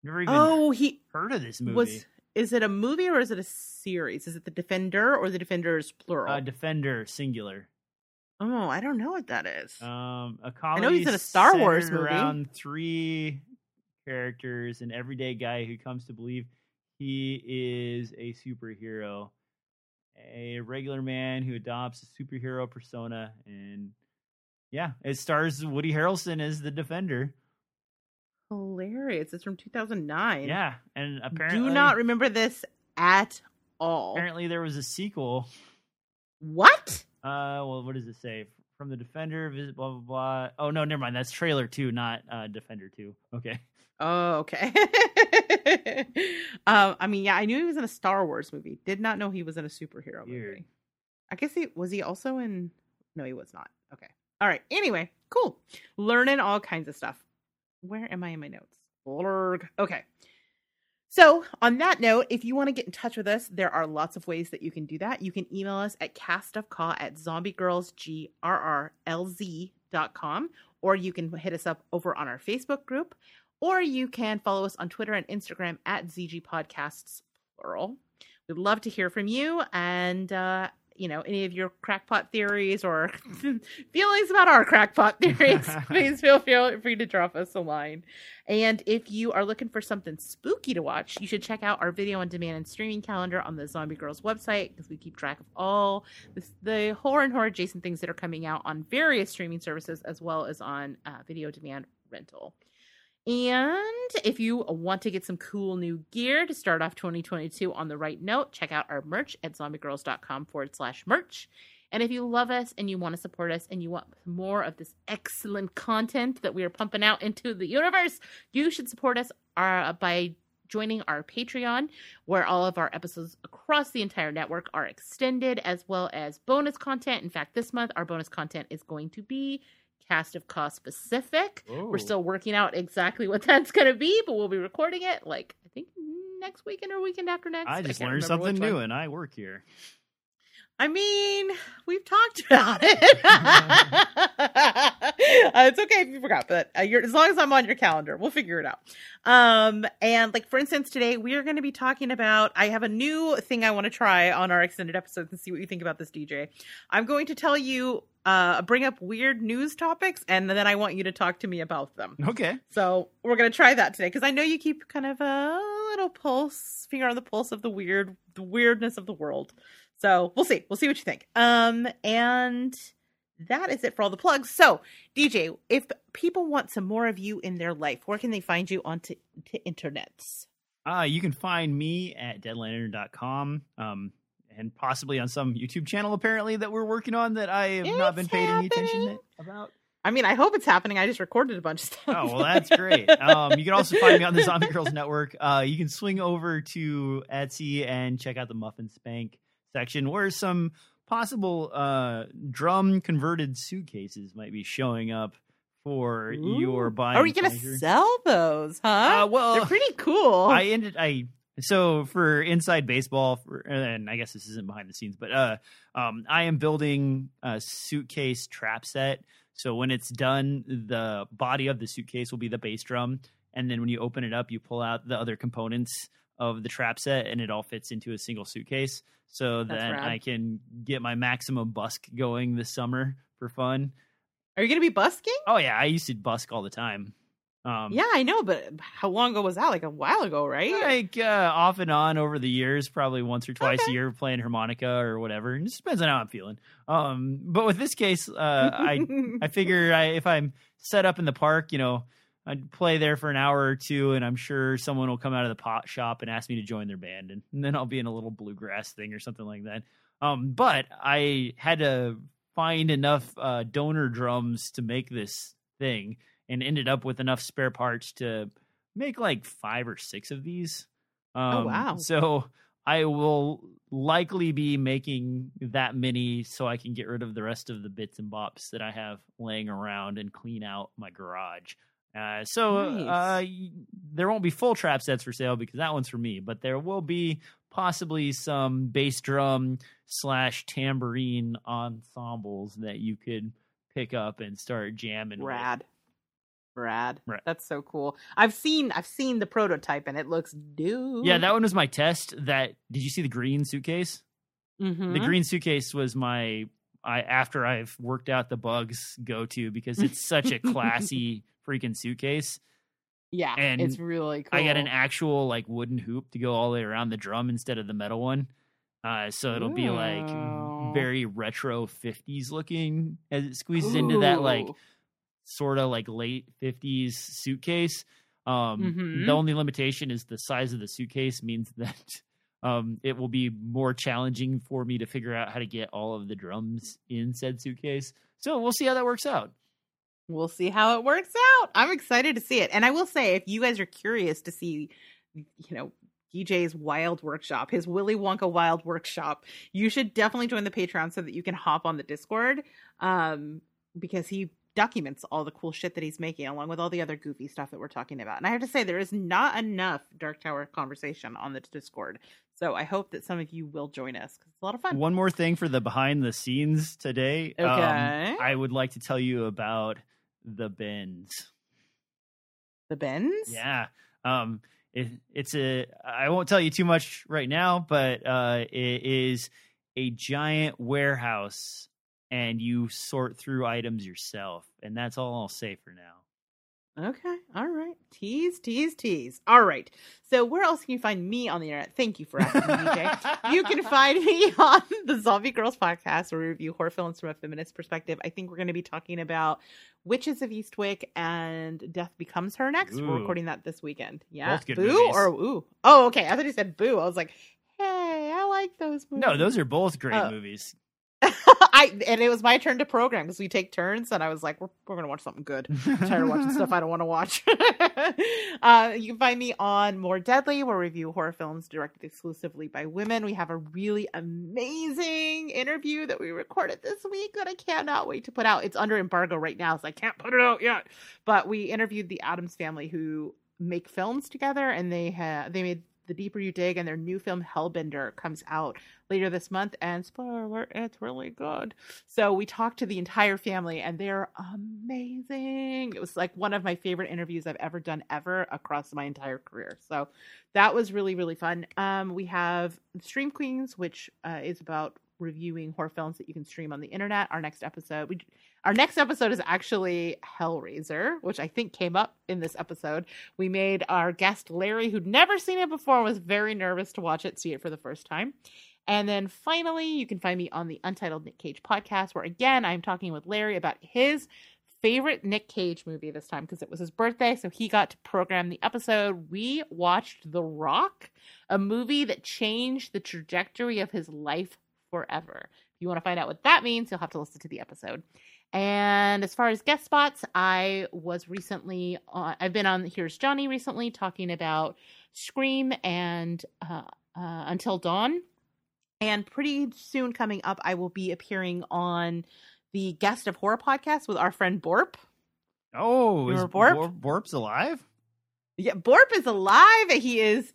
Never even heard of this movie. Is it a movie or is it a series? Is it The Defender or The Defenders plural? Defender singular. Oh, I don't know what that is. A comedy. I know he's in a Star Wars movie. Around three characters, an everyday guy who comes to believe he is a superhero, a regular man who adopts a superhero persona, and yeah, it stars Woody Harrelson as the Defender. Hilarious. It's from 2009. Yeah, and apparently do not remember this at all. Apparently there was a sequel. What? Well, what does it say? From the Defender, visit blah blah blah. Oh no, never mind. That's trailer 2, not Defender 2. Okay. Oh, okay. I mean, yeah, I knew he was in a Star Wars movie. Did not know he was in a superhero movie. I guess he also in... No, he was not. Okay. All right. Anyway, cool. Learning all kinds of stuff. Where am I in my notes? Blurg. Okay. So on that note, if you want to get in touch with us, there are lots of ways that you can do that. You can email us at castofcaw@zombiegirlsgrrlz.com, or you can hit us up over on our Facebook group, or you can follow us on Twitter and Instagram @ZG Podcasts, plural. We'd love to hear from you, and any of your crackpot theories or feelings about our crackpot theories, please feel free to drop us a line. And if you are looking for something spooky to watch, you should check out our video on demand and streaming calendar on the Zombie Girls website, because we keep track of all the horror and horror adjacent things that are coming out on various streaming services, as well as on video demand rental. And if you want to get some cool new gear to start off 2022 on the right note, check out our merch at zombiegirls.com/merch. And if you love us and you want to support us and you want more of this excellent content that we are pumping out into the universe, you should support us by joining our Patreon, where all of our episodes across the entire network are extended, as well as bonus content. In fact, this month, our bonus content is going to be Cast of Caw specific. Whoa. We're still working out exactly what that's going to be, but we'll be recording it like I think next weekend or weekend after next. I just learned something new, and I work here. I mean, we've talked about it. It's okay if you forgot, but as long as I'm on your calendar, we'll figure it out. And like, for instance, today we are going to be talking about, I have a new thing I want to try on our extended episodes and see what you think about this, DJ. I'm going to tell you, bring up weird news topics, and then I want you to talk to me about them. Okay. So we're going to try that today, because I know you keep kind of a little finger on the pulse of the weirdness of the world. So we'll see. We'll see what you think. And that is it for all the plugs. So, DJ, if people want some more of you in their life, where can they find you on to internets? You can find me at deadlineinter.com, and possibly on some YouTube channel, apparently, that we're working on that I have not been paid any attention about. I mean, I hope it's happening. I just recorded a bunch of stuff. Oh, well, that's great. You can also find me on the Zombie Girls Network. You can swing over to Etsy and check out the Muffin Spank section, where some possible drum-converted suitcases might be showing up for your buying. Are you going to sell those, huh? Well, they're pretty cool. So for Inside Baseball, and I guess this isn't behind the scenes, but I am building a suitcase trap set. So when it's done, the body of the suitcase will be the bass drum. And then when you open it up, you pull out the other components of the trap set, and it all fits into a single suitcase. So then I can get my maximum busk going this summer for fun. Are you going to be busking? Oh, yeah. I used to busk all the time. Yeah, I know. But how long ago was that? Like a while ago, right? Like off and on over the years, probably once or twice a year, playing harmonica or whatever. It just depends on how I'm feeling. But with this case, I figure if I'm set up in the park, you know, I'd play there for an hour or two, and I'm sure someone will come out of the pot shop and ask me to join their band. And then I'll be in a little bluegrass thing or something like that. But I had to find enough donor drums to make this thing, and ended up with enough spare parts to make like 5 or 6 of these. Oh, wow. So I will likely be making that many so I can get rid of the rest of the bits and bops that I have laying around and clean out my garage. There won't be full trap sets for sale because that one's for me, but there will be possibly some bass drum / tambourine ensembles that you could pick up and start jamming. Rad. Right. That's so cool. I've seen the prototype and it looks dope. Yeah, that one was my test. Did you see the green suitcase? Mm-hmm. The green suitcase was after I've worked out the bugs, go to, because it's such a classy freaking suitcase. Yeah, and it's really cool. I got an actual like wooden hoop to go all the way around the drum instead of the metal one, so it'll be like very retro 50s looking as it squeezes into that like sort of like late 50s suitcase. The only limitation is the size of the suitcase means that it will be more challenging for me to figure out how to get all of the drums in said suitcase. So we'll see how that works out. We'll see how it works out. I'm excited to see it. And I will say, if you guys are curious to see, you know, DJ's wild workshop, his Willy Wonka wild workshop, you should definitely join the Patreon so that you can hop on the Discord, because he documents all the cool shit that he's making along with all the other goofy stuff that we're talking about. And I have to say, there is not enough Dark Tower conversation on the Discord. So I hope that some of you will join us, because it's a lot of fun. One more thing for the behind the scenes today. Okay. I would like to tell you about the bins. The bins? Yeah. I won't tell you too much right now, but it is a giant warehouse and you sort through items yourself. And that's all I'll say for now. Okay. All right. Tease. All right. So where else can you find me on the internet? Thank you for asking, DJ. You can find me on the Zombie Girls Podcast, where we review horror films from a feminist perspective. I think we're going to be talking about Witches of Eastwick and Death Becomes Her next. Ooh. We're recording that this weekend. Yeah. Boo movies. Or ooh. Oh, okay. I thought you said boo. I was like, hey, I like those movies. No, those are both great movies. And it was my turn to program because we take turns, and I was like, we're gonna watch something good. I'm tired of watching stuff I don't want to watch. You can find me on More Deadly, where we review horror films directed exclusively by women. We have a really amazing interview that we recorded this week that I cannot wait to put out. It's under embargo right now, so I can't put it out yet, but we interviewed the Addams family, who make films together, and they made The Deeper You Dig, and their new film Hellbender comes out later this month, and spoiler alert, it's really good. So we talked to the entire family, and they're amazing. It was like one of my favorite interviews I've ever done across my entire career. So that was really, really fun. We have Stream Queens, which is about reviewing horror films that you can stream on the internet. Our next episode is actually Hellraiser, which I think came up in this episode. We made our guest Larry, who'd never seen it before, was very nervous to see it for the first time. And then finally, you can find me on the Untitled Nick Cage podcast, where again, I'm talking with Larry about his favorite Nick Cage movie this time, because it was his birthday, so he got to program the episode. We watched The Rock, a movie that changed the trajectory of his life forever. If you want to find out what that means, you'll have to listen to the episode. And as far as guest spots, I was recently on, I've been on Here's Johnny recently talking about Scream and Until Dawn. And pretty soon coming up, I will be appearing on the Guest of Horror podcast with our friend Borp. Oh, is Borp? Borp's alive? Yeah, Borp is alive. We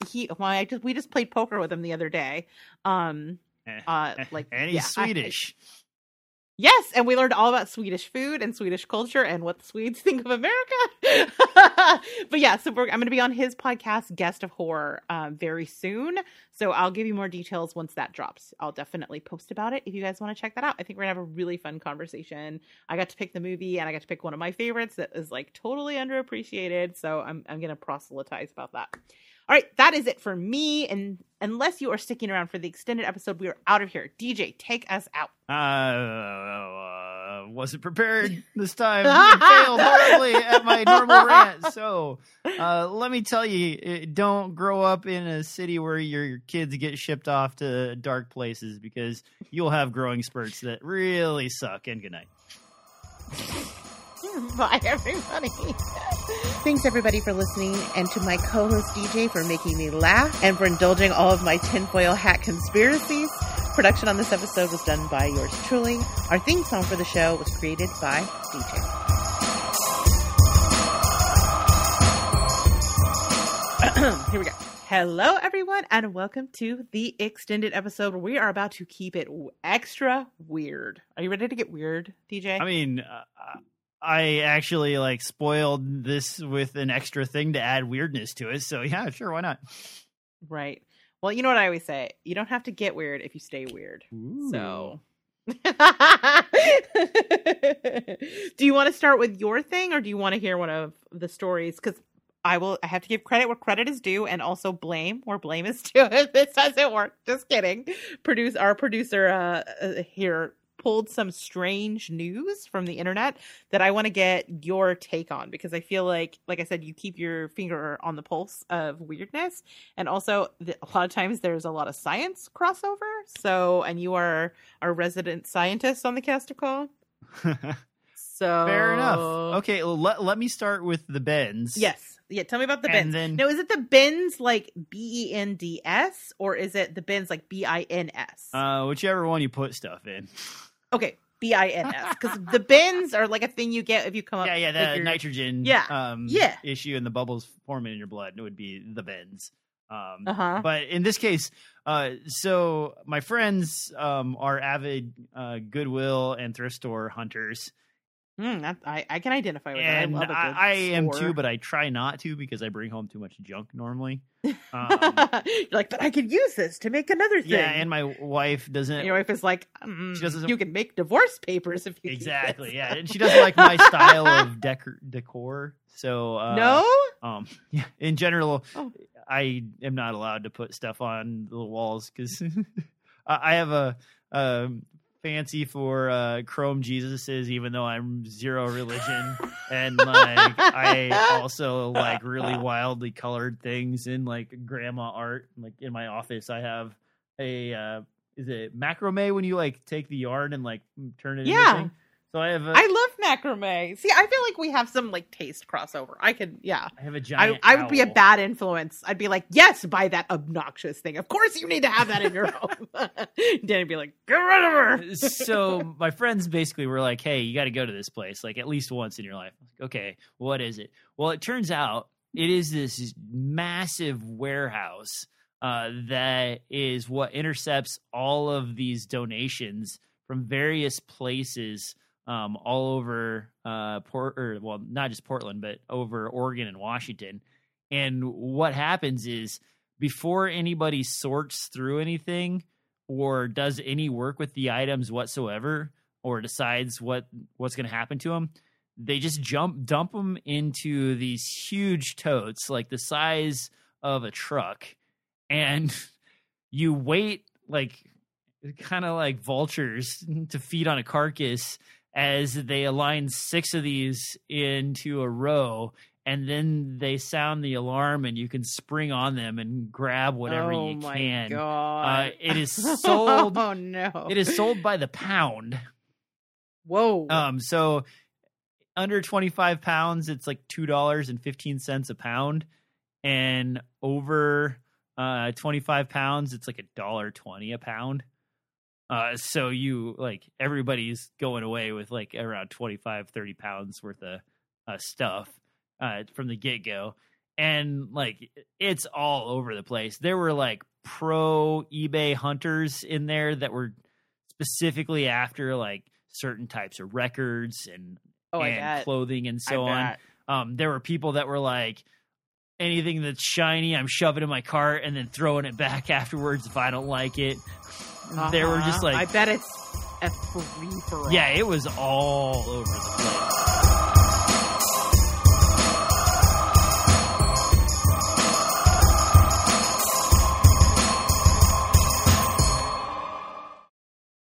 just played poker with him the other day. And he's Swedish. Yes, and we learned all about Swedish food and Swedish culture and what the Swedes think of America. But yeah, so I'm going to be on his podcast, Guest of Horror, very soon. So I'll give you more details once that drops. I'll definitely post about it if you guys want to check that out. I think we're going to have a really fun conversation. I got to pick the movie, and I got to pick one of my favorites that is like totally underappreciated. So I'm going to proselytize about that. All right, that is it for me. And unless you are sticking around for the extended episode, we are out of here. DJ, take us out. Wasn't prepared this time. I failed horribly at my normal rant. So let me tell you, don't grow up in a city where your kids get shipped off to dark places, because you'll have growing spurts that really suck. And good night. Bye, everybody. Thanks, everybody, for listening, and to my co-host DJ for making me laugh and for indulging all of my tinfoil hat conspiracies. Production on this episode was done by yours truly. Our theme song for the show was created by DJ. Here we go. Hello, everyone, and welcome to the extended episode where we are about to keep it extra weird. Are you ready to get weird, DJ? I mean... I actually spoiled this with an extra thing to add weirdness to it. So yeah, sure. Why not? Right. Well, you know what I always say? You don't have to get weird if you stay weird. Ooh. So do you want to start with your thing, or do you want to hear one of the stories? Because I have to give credit where credit is due, and also blame where blame is due. This doesn't work. Just kidding. Our producer here pulled some strange news from the internet that I want to get your take on, because I feel like I said, you keep your finger on the pulse of weirdness, and also a lot of times there's a lot of science crossover. So, and you are our resident scientist on the Cast of Call. So fair enough. Okay, well, let me start with the bends. Yes. Yeah, tell me about the bends. Now, is it the bends like BENDS, or is it the bins like BINS? Whichever one you put stuff in. Okay, BINS, because the bins are like a thing you get if you come up. Yeah, that nitrogen issue and the bubbles forming in your blood would be the bends. But in this case, so my friends are avid Goodwill and thrift store hunters. I can identify with that. I love a good I am too, but I try not to, because I bring home too much junk normally. You're like, but I could use this to make another thing. Yeah, and my wife doesn't. And your wife is like, she doesn't. You can make divorce papers if you. Exactly. Yeah, and she doesn't like my style of decor. So no. Yeah, in general, I am not allowed to put stuff on the walls, because I have a. Fancy for chrome Jesuses, even though I'm zero religion, and I also like really wildly colored things in grandma art. Like in my office, I have a is it macrame, when you take the yarn and turn it into a thing? So I have I love macrame. See, I feel like we have some taste crossover. I could, yeah. I have a giant I would be a bad influence. I'd be like, yes, buy that obnoxious thing. Of course you need to have that in your home. Danny'd be like, get rid of her. So my friends basically were like, hey, you got to go to this place, at least once in your life. Okay, what is it? Well, it turns out it is this massive warehouse that is what intercepts all of these donations from various places. All over not just Portland, but over Oregon and Washington. And what happens is, before anybody sorts through anything or does any work with the items whatsoever, or decides what's going to happen to them, they just dump them into these huge totes, the size of a truck. And you wait kind of like vultures to feed on a carcass as they align 6 of these into a row, and then they sound the alarm and you can spring on them and grab whatever you can. Oh my God. It is sold. Oh no. It is sold by the pound. Whoa. So under 25 pounds, it's like $2.15 a pound, and over 25 pounds, it's like $1.20 a pound. So you like everybody's going away with like around 25, 30 pounds worth of stuff from the get go. And like, it's all over the place. There were like pro eBay hunters in there that were specifically after like certain types of records and clothing and so on. There were people that were like, anything that's shiny, I'm shoving in my cart and then throwing it back afterwards if I don't like it. Uh-huh. They were just like, I bet it's a free for all. Yeah, it was all over the place.